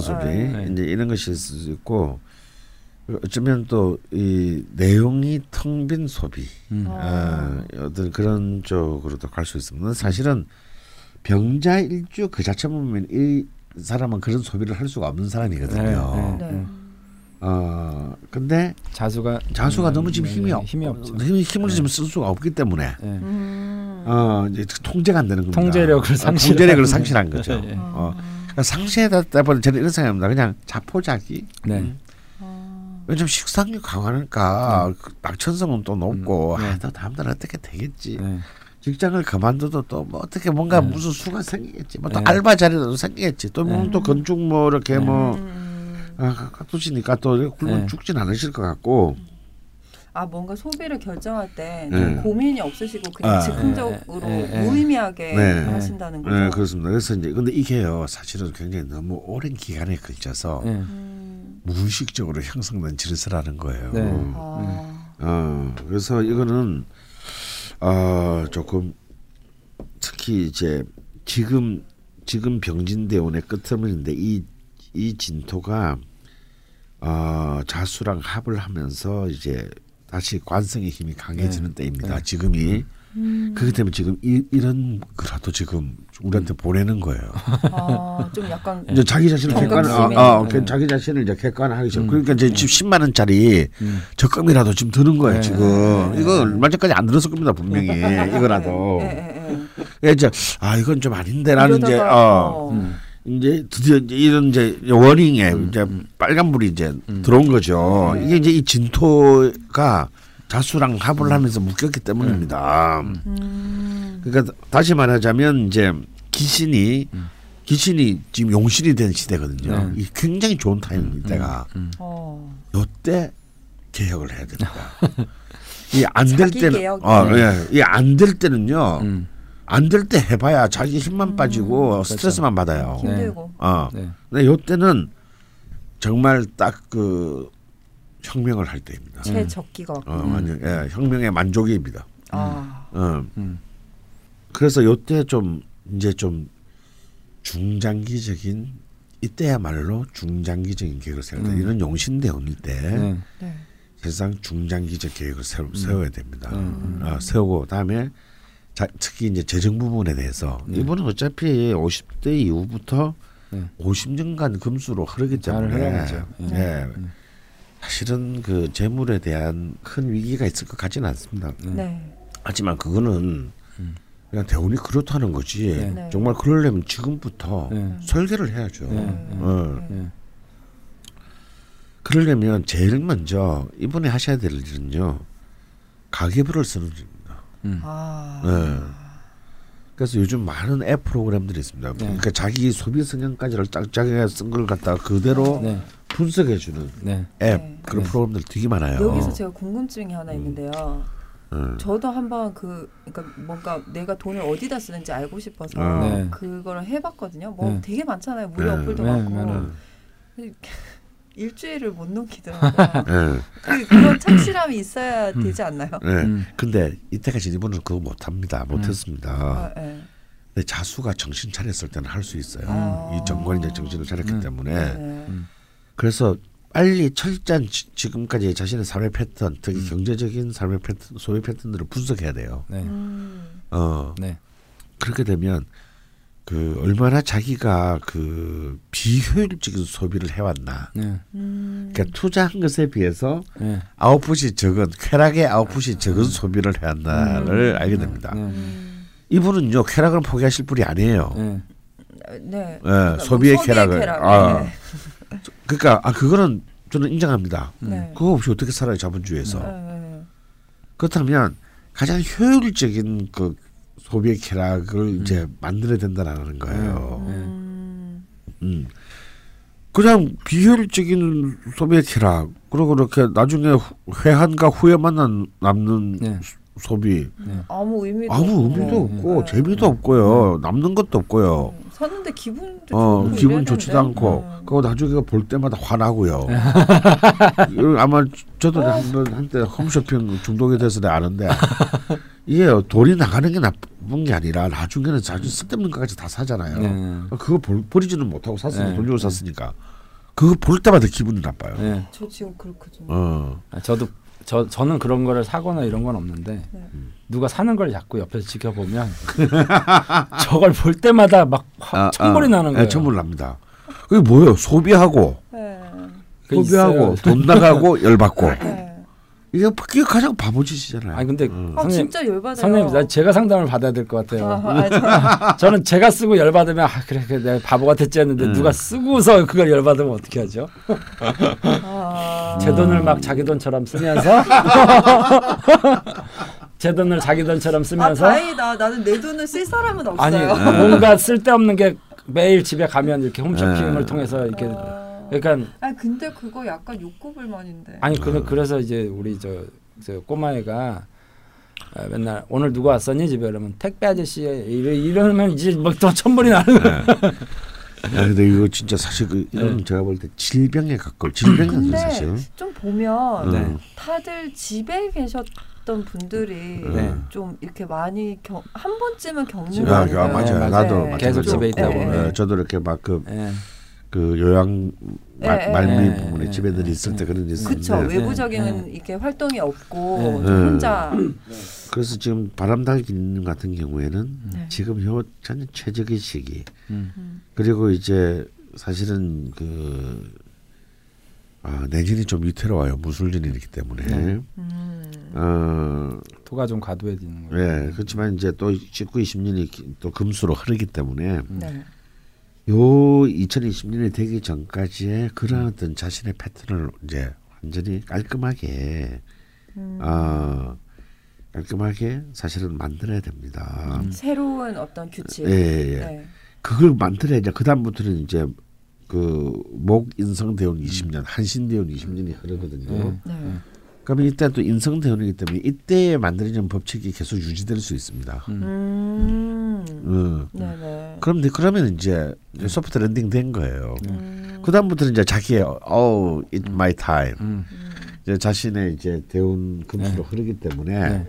소비. 이제 이런 것일 수도 있고. 어쩌면 또 이 내용이 텅 빈 소비 어떤 그런 쪽으로도 갈 수 있습니다. 사실은 병자 일주 그 자체만 보면 이 사람은 그런 소비를 할 수가 없는 사람이거든요. 근데 자수가 너무 지금 힘을 지금 쓸 수가 없기 때문에 이제 통제가 안 되는 겁니다. 통제력을 상실한 거죠. 그러니까 상실하다 보니 저는 이런 생각입니다. 그냥 자포자기. 요즘 식상이 강하니까 낙천성은 또 높고 다음 달 어떻게 되겠지. 직장을 그만둬도 또 뭐 어떻게 뭔가 무슨 수가 생기겠지. 뭐 또 알바 자리도 생기겠지. 또 뭐 또 건축 뭐 이렇게 뭐 깎으시니까 또 굶어 죽진 않으실 것 같고. 뭔가 소비를 결정할 때 고민이 없으시고 그냥 즉흥적으로 무의미하게 하신다는 거죠. 네, 그렇습니다. 그래서 이제 근데 이게요 사실은 굉장히 너무 오랜 기간에 걸쳐서. 무의식적으로 형성된 질서라는 거예요. 그래서 이거는 조금 특히 이제 지금 병진대운의 끝터물인데 이 진토가 자수랑 합을 하면서 이제 다시 관성의 힘이 강해지는 때입니다. 지금이. 그렇기 때문에 지금 이런 거라도 지금 우리한테 보내는 거예요. 좀 약간 이제 자기 자신을 자기 자신을 이제 객관화하기 싫어. 그러니까 이제 지금 10만 원짜리 적금이라도 지금 드는 거예요. 지금 이거 얼마 전까지 안 들었을 겁니다. 분명히 이거라도. 이제 이건 좀 아닌데라는 이제 이제 드디어 이제 이런 이제 워닝에 이제 빨간불이 이제 들어온 거죠. 이게 이제 이 진토가 자수랑 합을 하면서 묶였기 때문입니다. 그러니까 다시 말하자면 이제 귀신이 지금 용신이 된 시대거든요. 이 굉장히 좋은 타이밍입니다. 내가 이때 개혁을 해야 됩니다. 이 안 될 때는 이 안 될 때는요. 안 될 때 해봐야 자기 힘만 빠지고 스트레스만 받아요. 힘들고. 근데 이때는 정말 딱 그 혁명을 할 때입니다. 최적기가 혁명의 만족입니다. 그래서 이때 좀 이제 좀 중장기적인 이때야말로 중장기적인 계획을 세운다. 이런 용신대운일 때 세상 중장기적 계획을 세워야 됩니다. 세우고 다음에 특히 이제 재정 부분에 대해서 이분은 어차피 50대 이후부터 50년간 금수로 흐르기 때문에 사실은 그 재물에 대한 큰 위기가 있을 것 같지는 않습니다. 하지만 그거는 그냥 대운이 그렇다는 거지. 정말 그러려면 지금부터 설계를 해야죠. 그러려면 제일 먼저 이번에 하셔야 될 일은요. 가계부를 쓰는 일입니다. 그래서 요즘 많은 앱 프로그램들이 있습니다. 그러니까 자기 소비 성향까지를 자기가 쓴 걸 갖다가 그대로 분석해주는 앱 그런 프로그램들 되게 많아요. 여기서 제가 궁금증이 하나 있는데요. 저도 한번 그러니까 뭔가 내가 돈을 어디다 쓰는지 알고 싶어서 그걸 해봤거든요. 뭐 되게 많잖아요. 무료 어플도 많고 일주일을 못 넘기더라고요. 그런 착실함이 있어야 되지 않나요? 근데 이때까지 이분은 그거 못합니다. 못했습니다. 근데 자수가 정신 차렸을 때는 할 수 있어요. 이 정관이 이제 정신을 차렸기 때문에. 그래서 빨리 철저한 지금까지 자신의 삶의 패턴, 특히 경제적인 삶의 패턴, 소비 패턴들을 분석해야 돼요. 그렇게 되면 그 얼마나 자기가 그 비효율적인 소비를 해왔나. 그러니까 투자한 것에 비해서 아웃풋이 적은 쾌락의 아웃풋이 적은 소비를 해왔나를 알게 됩니다. 이분은요 쾌락을 포기하실 분이 아니에요. 그러니까 소비의 쾌락을. 그러니까 그거는 저는 인정합니다. 그거 없이 어떻게 살아요 자본주의에서. 그렇다면 가장 효율적인 그 소비의 쾌락을 이제 만들어야 된다라는 거예요. 그냥 비효율적인 소비의 쾌락 그리고 그렇게 나중에 회한과 후회만 남는 소비 아무 의미도 없고 재미도 없고요. 남는 것도 없고요. 샀는데 기분도 기분 좋지도 않고 그거 나중에 볼 때마다 화나고요. 아마 저도 한때 홈쇼핑 중독이 돼서 내가 아는데 이게 돈이 나가는 게 나쁜 게 아니라 나중에는 자주 쓸데없는 것까지 다 사잖아요. 그거 버리지는 못하고 샀으니까 돈 주고 샀으니까 그거 볼 때마다 기분이 나빠요. 저 지금 그렇거든요. 저는 그런 거를 사거나 이런 건 없는데 누가 사는 걸 자꾸 옆에서 지켜보면 저걸 볼 때마다 막 천불이 나는 거예요. 천불 납니다. 그게 뭐예요? 소비하고 돈 나가고 열받고 이게 가장 바보 짓이잖아요. 아니 근데 선생님, 진짜 열받아요. 선생님 제가 상담을 받아야 될 것 같아요. 저는 제가 쓰고 열받으면 그래 내가 바보 같았지 했는데 누가 쓰고서 그걸 열받으면 어떻게 하죠? 제 돈을 막 자기 돈처럼 쓰면서 제 돈을 자기 돈처럼 쓰면서 다행이다. 나는 내 돈을 쓸 사람은 없어요. 아니 뭔가 쓸데없는 게 매일 집에 가면 이렇게 홈쇼핑을 통해서 이렇게 그러니까 근데 그거 약간 욕구불만인데. 아니 그래서 이제 우리 저 꼬마애가 맨날 오늘 누가 왔었니 집에 그러면 택배 아저씨 이러면 이제 막 또 천불이 나는 거야. 근데 이거 진짜 사실 이건 제가 볼 때 질병에 가까워. 질병이죠 사실. 좀 보면 다들 집에 계셨던 분들이 좀 이렇게 많이 한 번쯤은 겪는 거예요. 맞아요. 나도 계속 집에 있다 보면 저도 이렇게 막 그 요양 말미 부분에 집에 늘 있을 때 그런 일 있었는데 그쵸. 외부적인 이렇게 활동이 없고 혼자. 그래서 지금 바람달기님 같은 경우에는 지금 요 전혀 최적의 시기. 그리고 이제 사실은 그 내년이 좀 위태로워요. 무술년이기 때문에. 토가 좀 과도해지는 거예요. 네, 그렇지만 이제 또 19, 20년이 또 금수로 흐르기 때문에 요 2020년이 되기 전까지의 그런 어떤 자신의 패턴을 이제 완전히 깔끔하게 깔끔하게 사실은 만들어야 됩니다. 새로운 어떤 규칙. 그걸 만들어야 이제 그 다음부터는 이제 그 목인성대운 20년, 한신대운 20년이 흐르거든요. 그러면 이때 또 인성대운이기 때문에 이때 만들어진 법칙이 계속 유지될 수 있습니다. 그러면 이제 소프트 랜딩 된 거예요. 그 다음부터는 이제 자기의 oh it's my time 이제 자신의 이제 대운 금수로 흐르기 때문에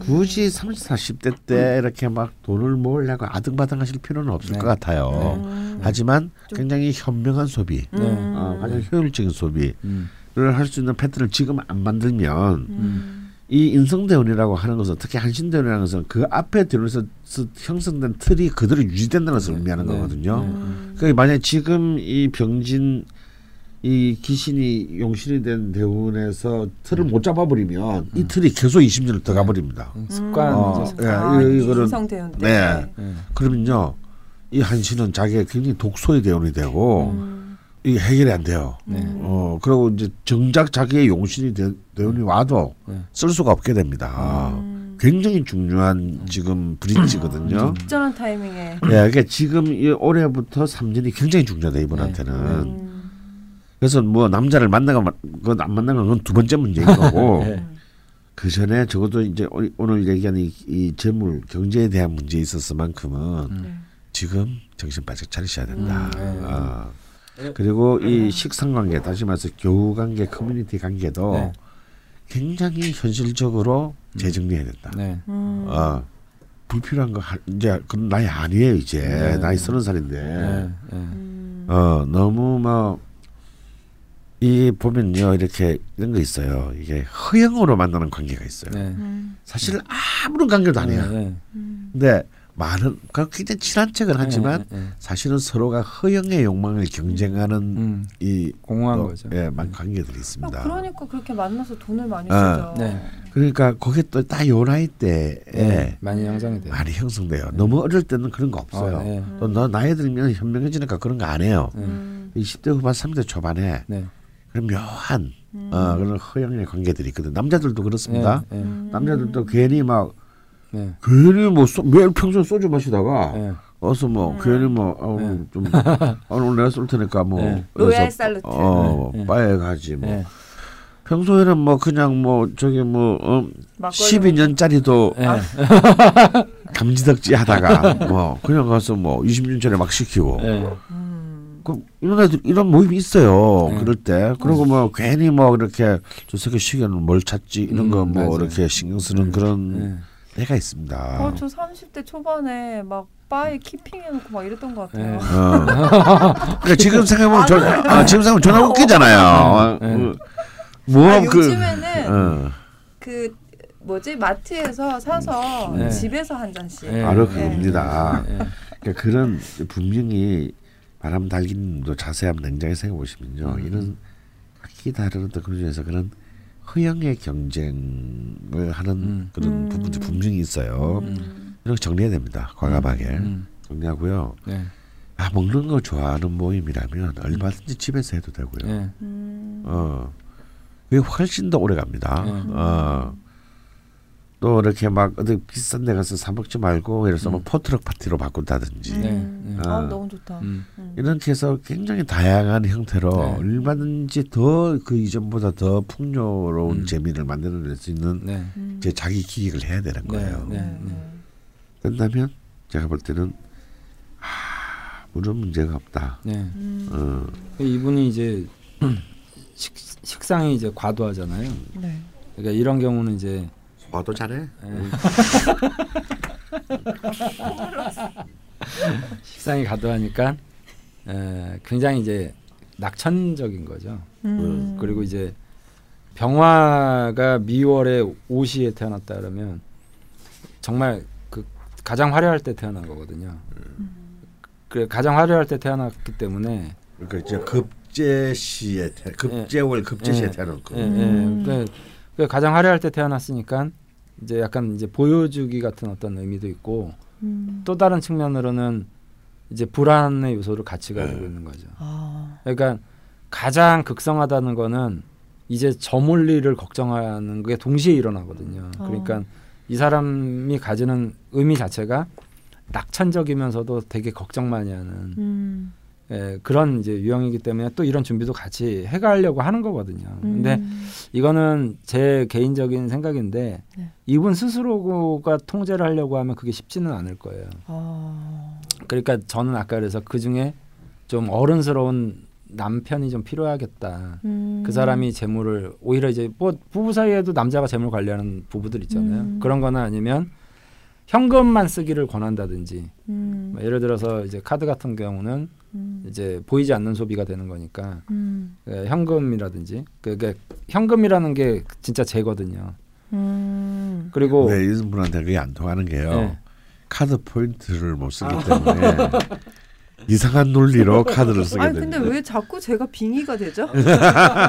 굳이 30, 40대 때 이렇게 막 돈을 모으려고 아등바등하실 필요는 없을 것 같아요. 하지만 굉장히 현명한 소비, 가장 효율적인 소비. 를 할 수 있는 패턴을 지금 안 만들면 이 인성대운이라고 하는 것은 특히 한신대운이라는 것은 그 앞에 대운에서 형성된 틀이 그대로 유지된다는 것을 의미하는 거거든요. 그러니까 만약에 지금 이 병진 이 기신이 용신이 된 대운에서 틀을 못 잡아버리면 이 틀이 계속 20년을 더 가버립니다. 습관. 인성대운 때. 그러면요. 이 한신은 자기가 굉장히 독소의 대운이 되고 이게 해결이 안 돼요. 그리고 이제 정작 자기의 용신이 대운이 와도 쓸 수가 없게 됩니다. 굉장히 중요한 지금 브릿지거든요. 적절한 타이밍에. 그러니까 지금 이 올해부터 3년이 굉장히 중요하다 이분한테는. 그래서 뭐 남자를 만나건 안 만나건 그건 두 번째 문제인 거고. 그 전에 적어도 이제 오늘 얘기하는 이 재물 경제에 대한 문제에 있었을만큼은 지금 정신 바짝 차리셔야 된다. 그리고 이 식상관계, 다시 말해서 교우관계, 커뮤니티 관계도 굉장히 현실적으로 재정리해야 된다. 불필요한 거 이제 그런 나이 아니에요 이제 나이 30살인데 너무 막 이 보면요 이렇게 이런 거 있어요. 이게 허영으로 만나는 관계가 있어요. 사실 아무런 관계도 아니야. 근데 많은 굉장히 친한 척은 하지만 사실은 서로가 허영의 욕망을 경쟁하는 이 공허한 거죠. 관계들이 있습니다. 그러니까 그렇게 만나서 돈을 많이 쓰죠. 그러니까 그게 또 딱 요 나이 때에 많이 형성이 돼요. 많이 형성돼요. 너무 어릴 때는 그런 거 없어요. 또 나이 들면 현명해지니까 그런 거 안 해요. 20대 후반, 30대 초반에 그런 묘한 그런 허영의 관계들이 있거든. 남자들도 그렇습니다. 남자들도 괜히 막 괜히 뭐 매일 평소에 소주 마시다가 어서 뭐 괜히 뭐 좀 오늘 내가 쏠 테니까 뭐 로얄 살루트 바에 가지 뭐 평소에는 뭐 그냥 뭐 저기 뭐 12년짜리도 감지덕지 하다가 뭐 그냥 가서 뭐 20년 전에 막 시키고 그 이런 애들 이런 모임이 있어요. 그럴 때 그리고 뭐 괜히 뭐 이렇게 저 새끼 시계는 뭘 찾지 이런 거 뭐 이렇게 신경 쓰는 그런. 때가 있습니다. 저 30대 초반에 막 바에 키핑해놓고 막 이랬던 것 같아요. 그러니까 지금 생각하면 지금 생각하면 전화 웃기잖아요. 요즘에는 그 뭐지 마트에서 사서 집에서 한 잔씩. 바로 그겁니다. 그러니까 그런 분명히 바람달기님도 자세히 한번 냉정히 생각해 보시면요, 이런 각기 다른 어떤 그런 중에서 그런 허영의 경쟁을 하는 그런 부분도 분명히 있어요. 이렇게 정리해야 됩니다. 과감하게 정리하고요. 먹는 거 좋아하는 모임이라면 얼마든지 집에서 해도 되고요. 그게 훨씬 더 오래 갑니다. 또 이렇게 막 어디 비싼 데 가서 사 먹지 말고 예를 들어서 뭐 포트럭 파티로 바꾼다든지. 너무 좋다. 이렇게 해서 굉장히 다양한 형태로 얼마든지 더 그 이전보다 더 풍요로운 재미를 만들어낼 수 있는 제 자기 기획을 해야 되는 거예요. 된다면 제가 볼 때는 아무런 문제가 없다. 이분이 이제 식상이 이제 과도하잖아요. 그러니까 이런 경우는 이제 또 잘해. 식상이 과도하니까 굉장히 이제 낙천적인 거죠. 그리고 이제 병화가 미월에 오시에 태어났다 그러면 정말 그 가장 화려할 때 태어난 거거든요. 그 가장 화려할 때 태어났기 때문에 그러니까 진짜 급제시에 급제월 급제시에 태어난 거. 그 가장 화려할 때 태어났으니까 이제 약간 이제 보여주기 같은 어떤 의미도 있고 또 다른 측면으로는 이제 불안의 요소를 같이 가지고 있는 거죠. 아. 그러니까 가장 극성하다는 거는 이제 저물리를 걱정하는 게 동시에 일어나거든요. 그러니까 이 사람이 가지는 의미 자체가 낙천적이면서도 되게 걱정 많이 하는 예, 그런 이제 유형이기 때문에 또 이런 준비도 같이 해가려고 하는 거거든요. 근데 이거는 제 개인적인 생각인데 이분 스스로가 통제를 하려고 하면 그게 쉽지는 않을 거예요. 그러니까 저는 아까 그래서 그중에 좀 어른스러운 남편이 좀 필요하겠다. 그 사람이 재물을 오히려 이제 뭐 부부 사이에도 남자가 재물 관리하는 부부들 있잖아요. 그런 거나 아니면 현금만 쓰기를 권한다든지 뭐 예를 들어서 이제 카드 같은 경우는 이제 보이지 않는 소비가 되는 거니까 예, 현금이라든지 그게 현금이라는 게 진짜 재거든요. 그리고 네, 이런 분한테 그게 안 통하는 게요. 네. 카드 포인트를 못 쓰기 때문에 이상한 논리로 카드를 쓰게 되는데. 근데 왜 자꾸 제가 빙의가 되죠?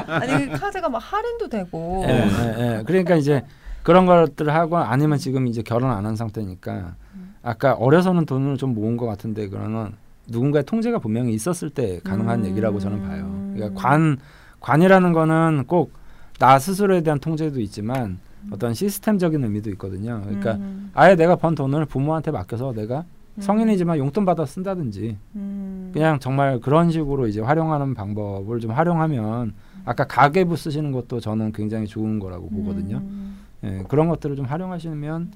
아니 카드가 막 할인도 되고. 네, 네, 네. 그러니까 이제 그런 것들을 하고 아니면 지금 이제 결혼 안 한 상태니까 아까 어려서는 돈을 좀 모은 것 같은데 그러면 누군가의 통제가 분명히 있었을 때 가능한 얘기라고 저는 봐요. 그러니까 관이라는 거는 꼭 나 스스로에 대한 통제도 있지만 어떤 시스템적인 의미도 있거든요. 그러니까 아예 내가 번 돈을 부모한테 맡겨서 내가 성인이지만 용돈 받아 쓴다든지 그냥 정말 그런 식으로 이제 활용하는 방법을 좀 활용하면 아까 가계부 쓰시는 것도 저는 굉장히 좋은 거라고 보거든요. 예, 그런 것들을 좀 활용하시면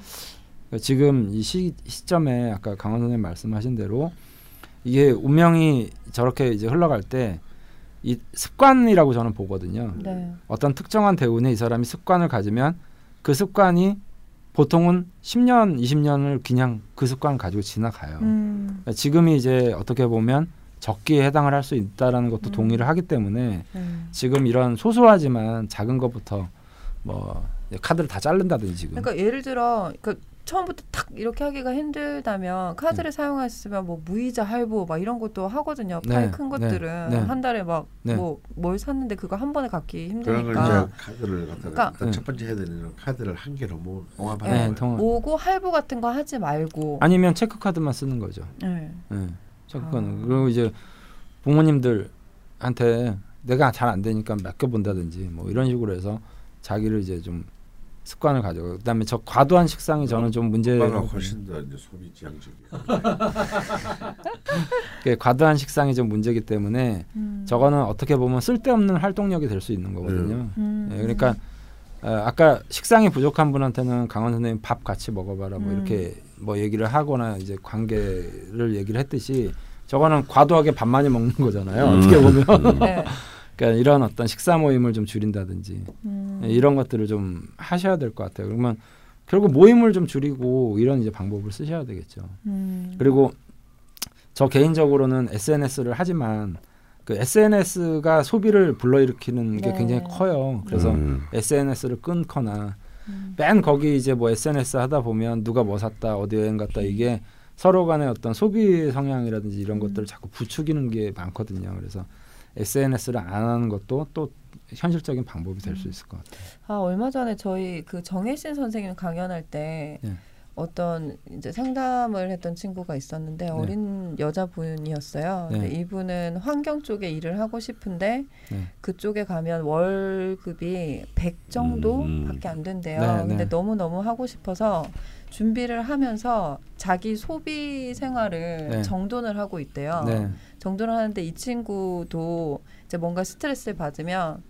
지금 이 시점에 아까 강원 선생님 말씀하신 대로 이게 운명이 저렇게 이제 흘러갈 때 이 습관이라고 저는 보거든요. 네. 어떤 특정한 대운에 이 사람이 습관을 가지면 그 습관이 보통은 10년, 20년을 그냥 그 습관을 가지고 지나가요. 그러니까 지금이 이제 어떻게 보면 적기에 해당을 할 수 있다라는 것도 동의를 하기 때문에 지금 이런 소소하지만 작은 것부터 뭐 카드를 다 자른다든지 지금. 그러니까 예를 들어 그 처음부터 탁 이렇게 하기가 힘들다면 카드를 사용했으면 뭐 무이자 할부 막 이런 것도 하거든요. 파이 큰 것들은 한 달에 막 뭐 뭘 샀는데 그거 한 번에 갚기 힘드니까. 그러니까 첫 번째 해야 되는 카드를 한 개로 뭐 통합하는 거예요. 모으고 할부 같은 거 하지 말고. 아니면 체크 카드만 쓰는 거죠. 네. 네. 체크카드. 그리고 이제 부모님들한테 내가 잘 안 되니까 맡겨 본다든지 뭐 이런 식으로 해서 자기를 이제 좀 습관을 가져요. 그다음에 저 과도한 식상이 저는 좀 문제예요. 엄마가 훨씬 더 이제 소비 지향적이에요. 과도한 식상이 좀 문제이기 때문에 저거는 어떻게 보면 쓸데없는 활동력이 될 수 있는 거거든요. 예, 그러니까 아까 식상이 부족한 분한테는 강원 선생님 밥 같이 먹어봐라 뭐 이렇게 뭐 얘기를 하거나 이제 관계를 얘기를 했듯이 저거는 과도하게 밥 많이 먹는 거잖아요. 어떻게 보면. 네. 그러니까 이런 어떤 식사 모임을 좀 줄인다든지 이런 것들을 좀 하셔야 될 것 같아요. 그러면 결국 모임을 좀 줄이고 이런 이제 방법을 쓰셔야 되겠죠. 그리고 저 개인적으로는 SNS를 하지만 그 SNS가 소비를 불러일으키는 게 굉장히 커요. 그래서 SNS를 끊거나 맨 거기 이제 뭐 SNS 하다 보면 누가 뭐 샀다 어디 여행 갔다 이게 서로 간의 어떤 소비 성향이라든지 이런 것들을 자꾸 부추기는 게 많거든요. 그래서 SNS를 안 하는 것도 또 현실적인 방법이 될 수 있을 것 같아요. 아 얼마 전에 저희 그 정혜신 선생님 강연할 때 어떤 이제 상담을 했던 친구가 있었는데 어린 여자분이었어요. 근데 이분은 환경 쪽에 일을 하고 싶은데 그쪽에 가면 월급이 100 정도밖에 안 된대요. 근데 너무너무 하고 싶어서 준비를 하면서 자기 소비 생활을 정돈을 하고 있대요. 정돈을 하는데 이 친구도 이제 뭔가 스트레스를 받으면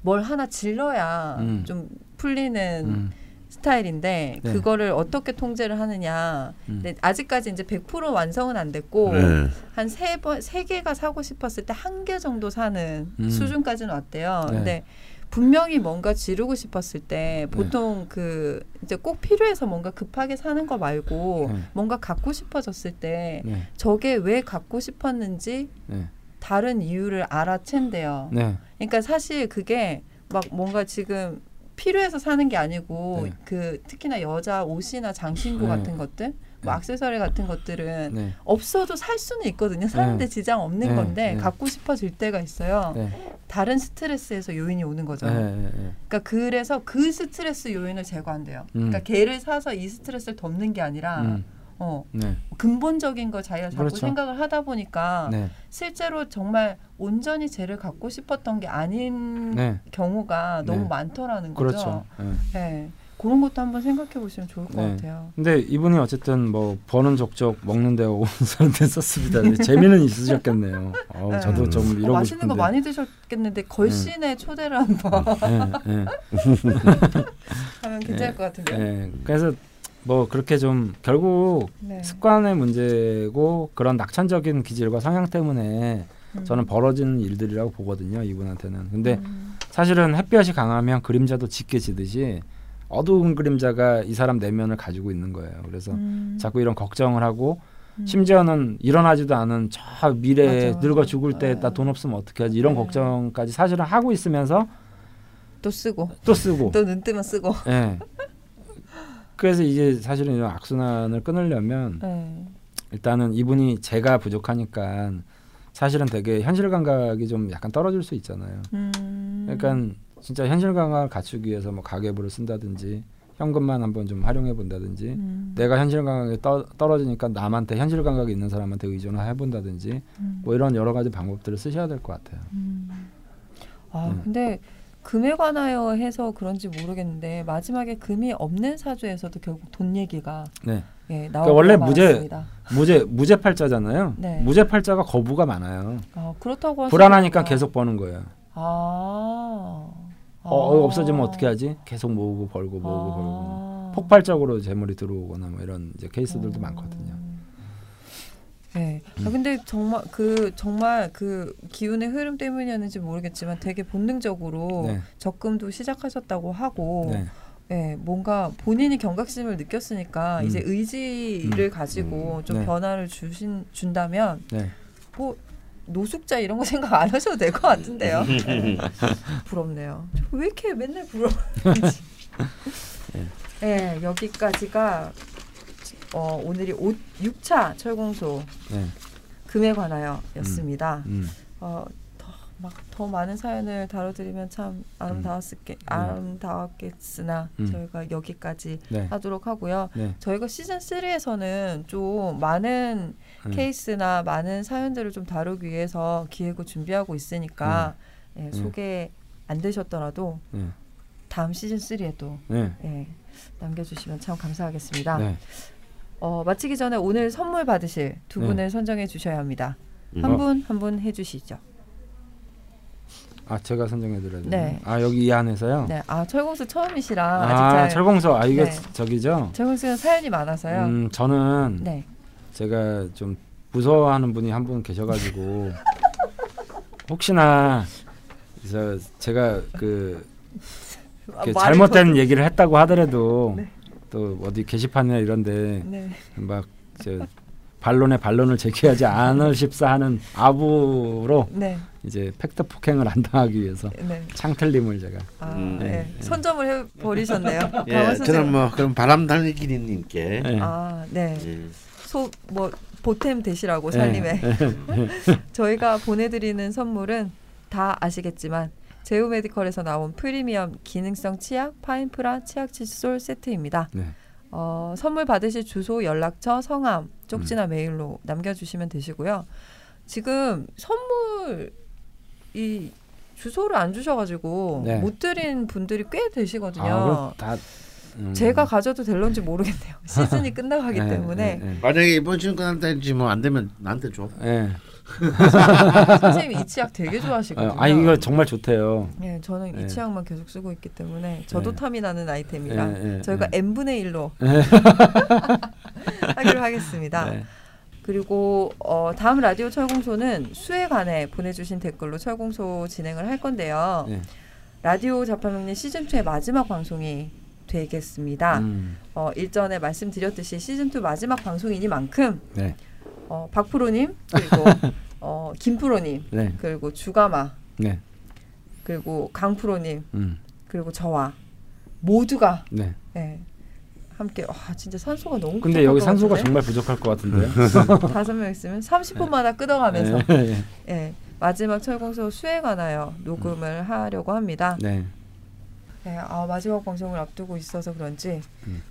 뭘 하나 질러야 좀 풀리는 스타일인데 그거를 어떻게 통제를 하느냐. 근데 아직까지 이제 100% 완성은 안 됐고 한 세 개가 사고 싶었을 때 한 개 정도 사는 수준까지는 왔대요. 근데 분명히 뭔가 지르고 싶었을 때 보통 그 이제 꼭 필요해서 뭔가 급하게 사는 거 말고 뭔가 갖고 싶어졌을 때 저게 왜 갖고 싶었는지 다른 이유를 알아챈대요. 네. 그러니까 사실 그게 막 뭔가 지금 필요해서 사는 게 아니고 그 특히나 여자 옷이나 장신구 같은 것들 뭐 액세서리 같은 것들은 없어도 살 수는 있거든요. 사는데 지장 없는 건데 갖고 싶어질 때가 있어요. 다른 스트레스에서 요인이 오는 거죠. 그러니까 그래서 그 스트레스 요인을 제거한대요. 그러니까 걔를 사서 이 스트레스를 덮는 게 아니라 근본적인 걸 자기가 자꾸 생각을 하다 보니까 실제로 정말 온전히 쟤를 갖고 싶었던 게 아닌 경우가 너무 많더라는 거죠. 그렇죠. 그런 것도 한번 생각해 보시면 좋을 것 같아요. 근데 이분이 어쨌든 뭐 버는 족족 먹는데 오는 사람들 썼습니다. 재미는 있으셨겠네요. 저도 좀 이러고 맛있는 싶은데. 거 많이 드셨겠는데 걸신에 초대를 한번 하면 괜찮을 것 같은데요. 그래서 뭐 그렇게 좀 결국 습관의 문제고 그런 낙천적인 기질과 성향 때문에 저는 벌어지는 일들이라고 보거든요. 이분한테는. 근데 사실은 햇볕이 강하면 그림자도 짙게 지듯이 어두운 그림자가 이 사람 내면을 가지고 있는 거예요. 그래서 자꾸 이런 걱정을 하고 심지어는 일어나지도 않은 저 미래에 늙어 죽을 때 나 돈 없으면 어떻게 하지 이런 걱정까지 사실은 하고 있으면서 또 쓰고 또 눈 뜨면 쓰고 그래서 이제 사실은 이런 악순환을 끊으려면 일단은 이분이 제가 부족하니까 사실은 되게 현실 감각이 좀 약간 떨어질 수 있잖아요. 그러니까 진짜 현실 감각을 갖추기 위해서 뭐 가계부를 쓴다든지 현금만 한번 좀 활용해 본다든지 내가 현실 감각이 떨어지니까 남한테 현실 감각이 있는 사람한테 의존을 해본다든지 뭐 이런 여러 가지 방법들을 쓰셔야 될 것 같아요. 근데 금에 관하여 해서 그런지 모르겠는데 마지막에 금이 없는 사주에서도 결국 돈 얘기가 그러니까 원래 무제 팔자잖아요. 무제 팔자가 거부가 많아요. 그렇다고 불안하니까 계속 버는 거예요. 없어지면 어떻게 하지? 계속 모으고 벌고 폭발적으로 재물이 들어오거나 뭐 이런 이제 케이스들도 많거든요. 근데 정말 그 기운의 흐름 때문이었는지 모르겠지만 되게 본능적으로 적금도 시작하셨다고 하고 뭔가 본인이 경각심을 느꼈으니까 이제 의지를 가지고 좀 변화를 준다면 뭐 노숙자 이런 거 생각 안 하셔도 될 것 같은데요. 부럽네요. 왜 이렇게 맨날 부러운지. 여기까지가 오늘이 6차 철공소 금에 관하여였습니다. 더 많은 사연을 다뤄드리면 참 아름다웠겠으나 저희가 여기까지 하도록 하고요. 저희가 시즌 3에서는 좀 많은 케이스나 많은 사연들을 좀 다루기 위해서 기획을 준비하고 있으니까 소개 안 되셨더라도 다음 시즌 3에도 남겨주시면 참 감사하겠습니다. 마치기 전에 오늘 선물 받으실 두 분을 선정해 주셔야 합니다. 한 분 한 분 해주시죠. 제가 선정해드려야 돼요. 여기 이 안에서요. 철공소 처음이시라. 철공소. 이게 저기죠. 철공소는 사연이 많아서요. 저는 제가 좀 무서워하는 분이 한 분 계셔가지고 혹시나 제가 그 잘못된 얘기를 했다고 하더라도 또 어디 게시판이나 이런데 막 반론을 제기하지 않으십사 하는 아부로 이제 팩트 폭행을 안 당하기 위해서 창틀림을 제가 선점을 해버리셨네요. 저는 뭐 그럼 바람달리기님께 보탬 되시라고 살림에 저희가 보내드리는 선물은 다 아시겠지만 제우메디컬에서 나온 프리미엄 기능성 치약 파인프라 치약 칫솔 세트입니다. 선물 받으실 주소, 연락처, 성함, 쪽지나 메일로 남겨주시면 되시고요. 지금 선물 이 주소를 안 주셔가지고 못 드린 분들이 꽤 되시거든요. 제가 가져도 될런지 모르겠네요. 시즌이 끝나가기 때문에. 만약에 이번 시즌 끝날 때인지 뭐 안 되면 나한테 줘. 선생님 이 치약 되게 좋아하시거든요. 이거 정말 좋대요. 저는 이 치약만 계속 쓰고 있기 때문에 저도 탐이 나는 아이템이라 저희가 n분의 1로 하기로 하겠습니다. 그리고 다음 라디오 철공소는 수에 관해 보내주신 댓글로 철공소 진행을 할 건데요. 라디오 자판명리 시즌2의 마지막 방송이 되겠습니다. 일전에 말씀드렸듯이 시즌2 마지막 방송이니만큼 네. 박프로님 그리고 김프로님 네. 그리고 주가마 네. 그리고 강프로님 그리고 저와 모두가 네. 네. 함께 진짜 산소가 너무 근데 여기 산소가 같은데? 정말 부족할 것 같은데요. 5명 있으면 30분마다 끄덕하면서 네. 네. 마지막 철공소 수에 관하여 녹음을 하려고 합니다. 네. 네, 마지막 방송을 앞두고 있어서 그런지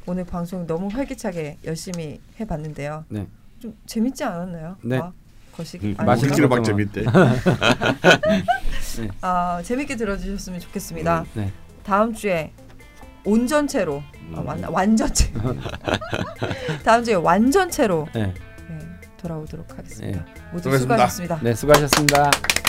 오늘 방송 너무 활기차게 열심히 해봤는데요. 네. 좀 재밌지 않았나요? 네. 거시기 맛있기로 막 재밌대. 네. 재밌게 들어주셨으면 좋겠습니다. 네. 다음 주에 온전체로 완전체 다음 주에 완전체로 네. 네, 돌아오도록 하겠습니다. 네. 모두 수고하셨습니다. 네, 수고하셨습니다.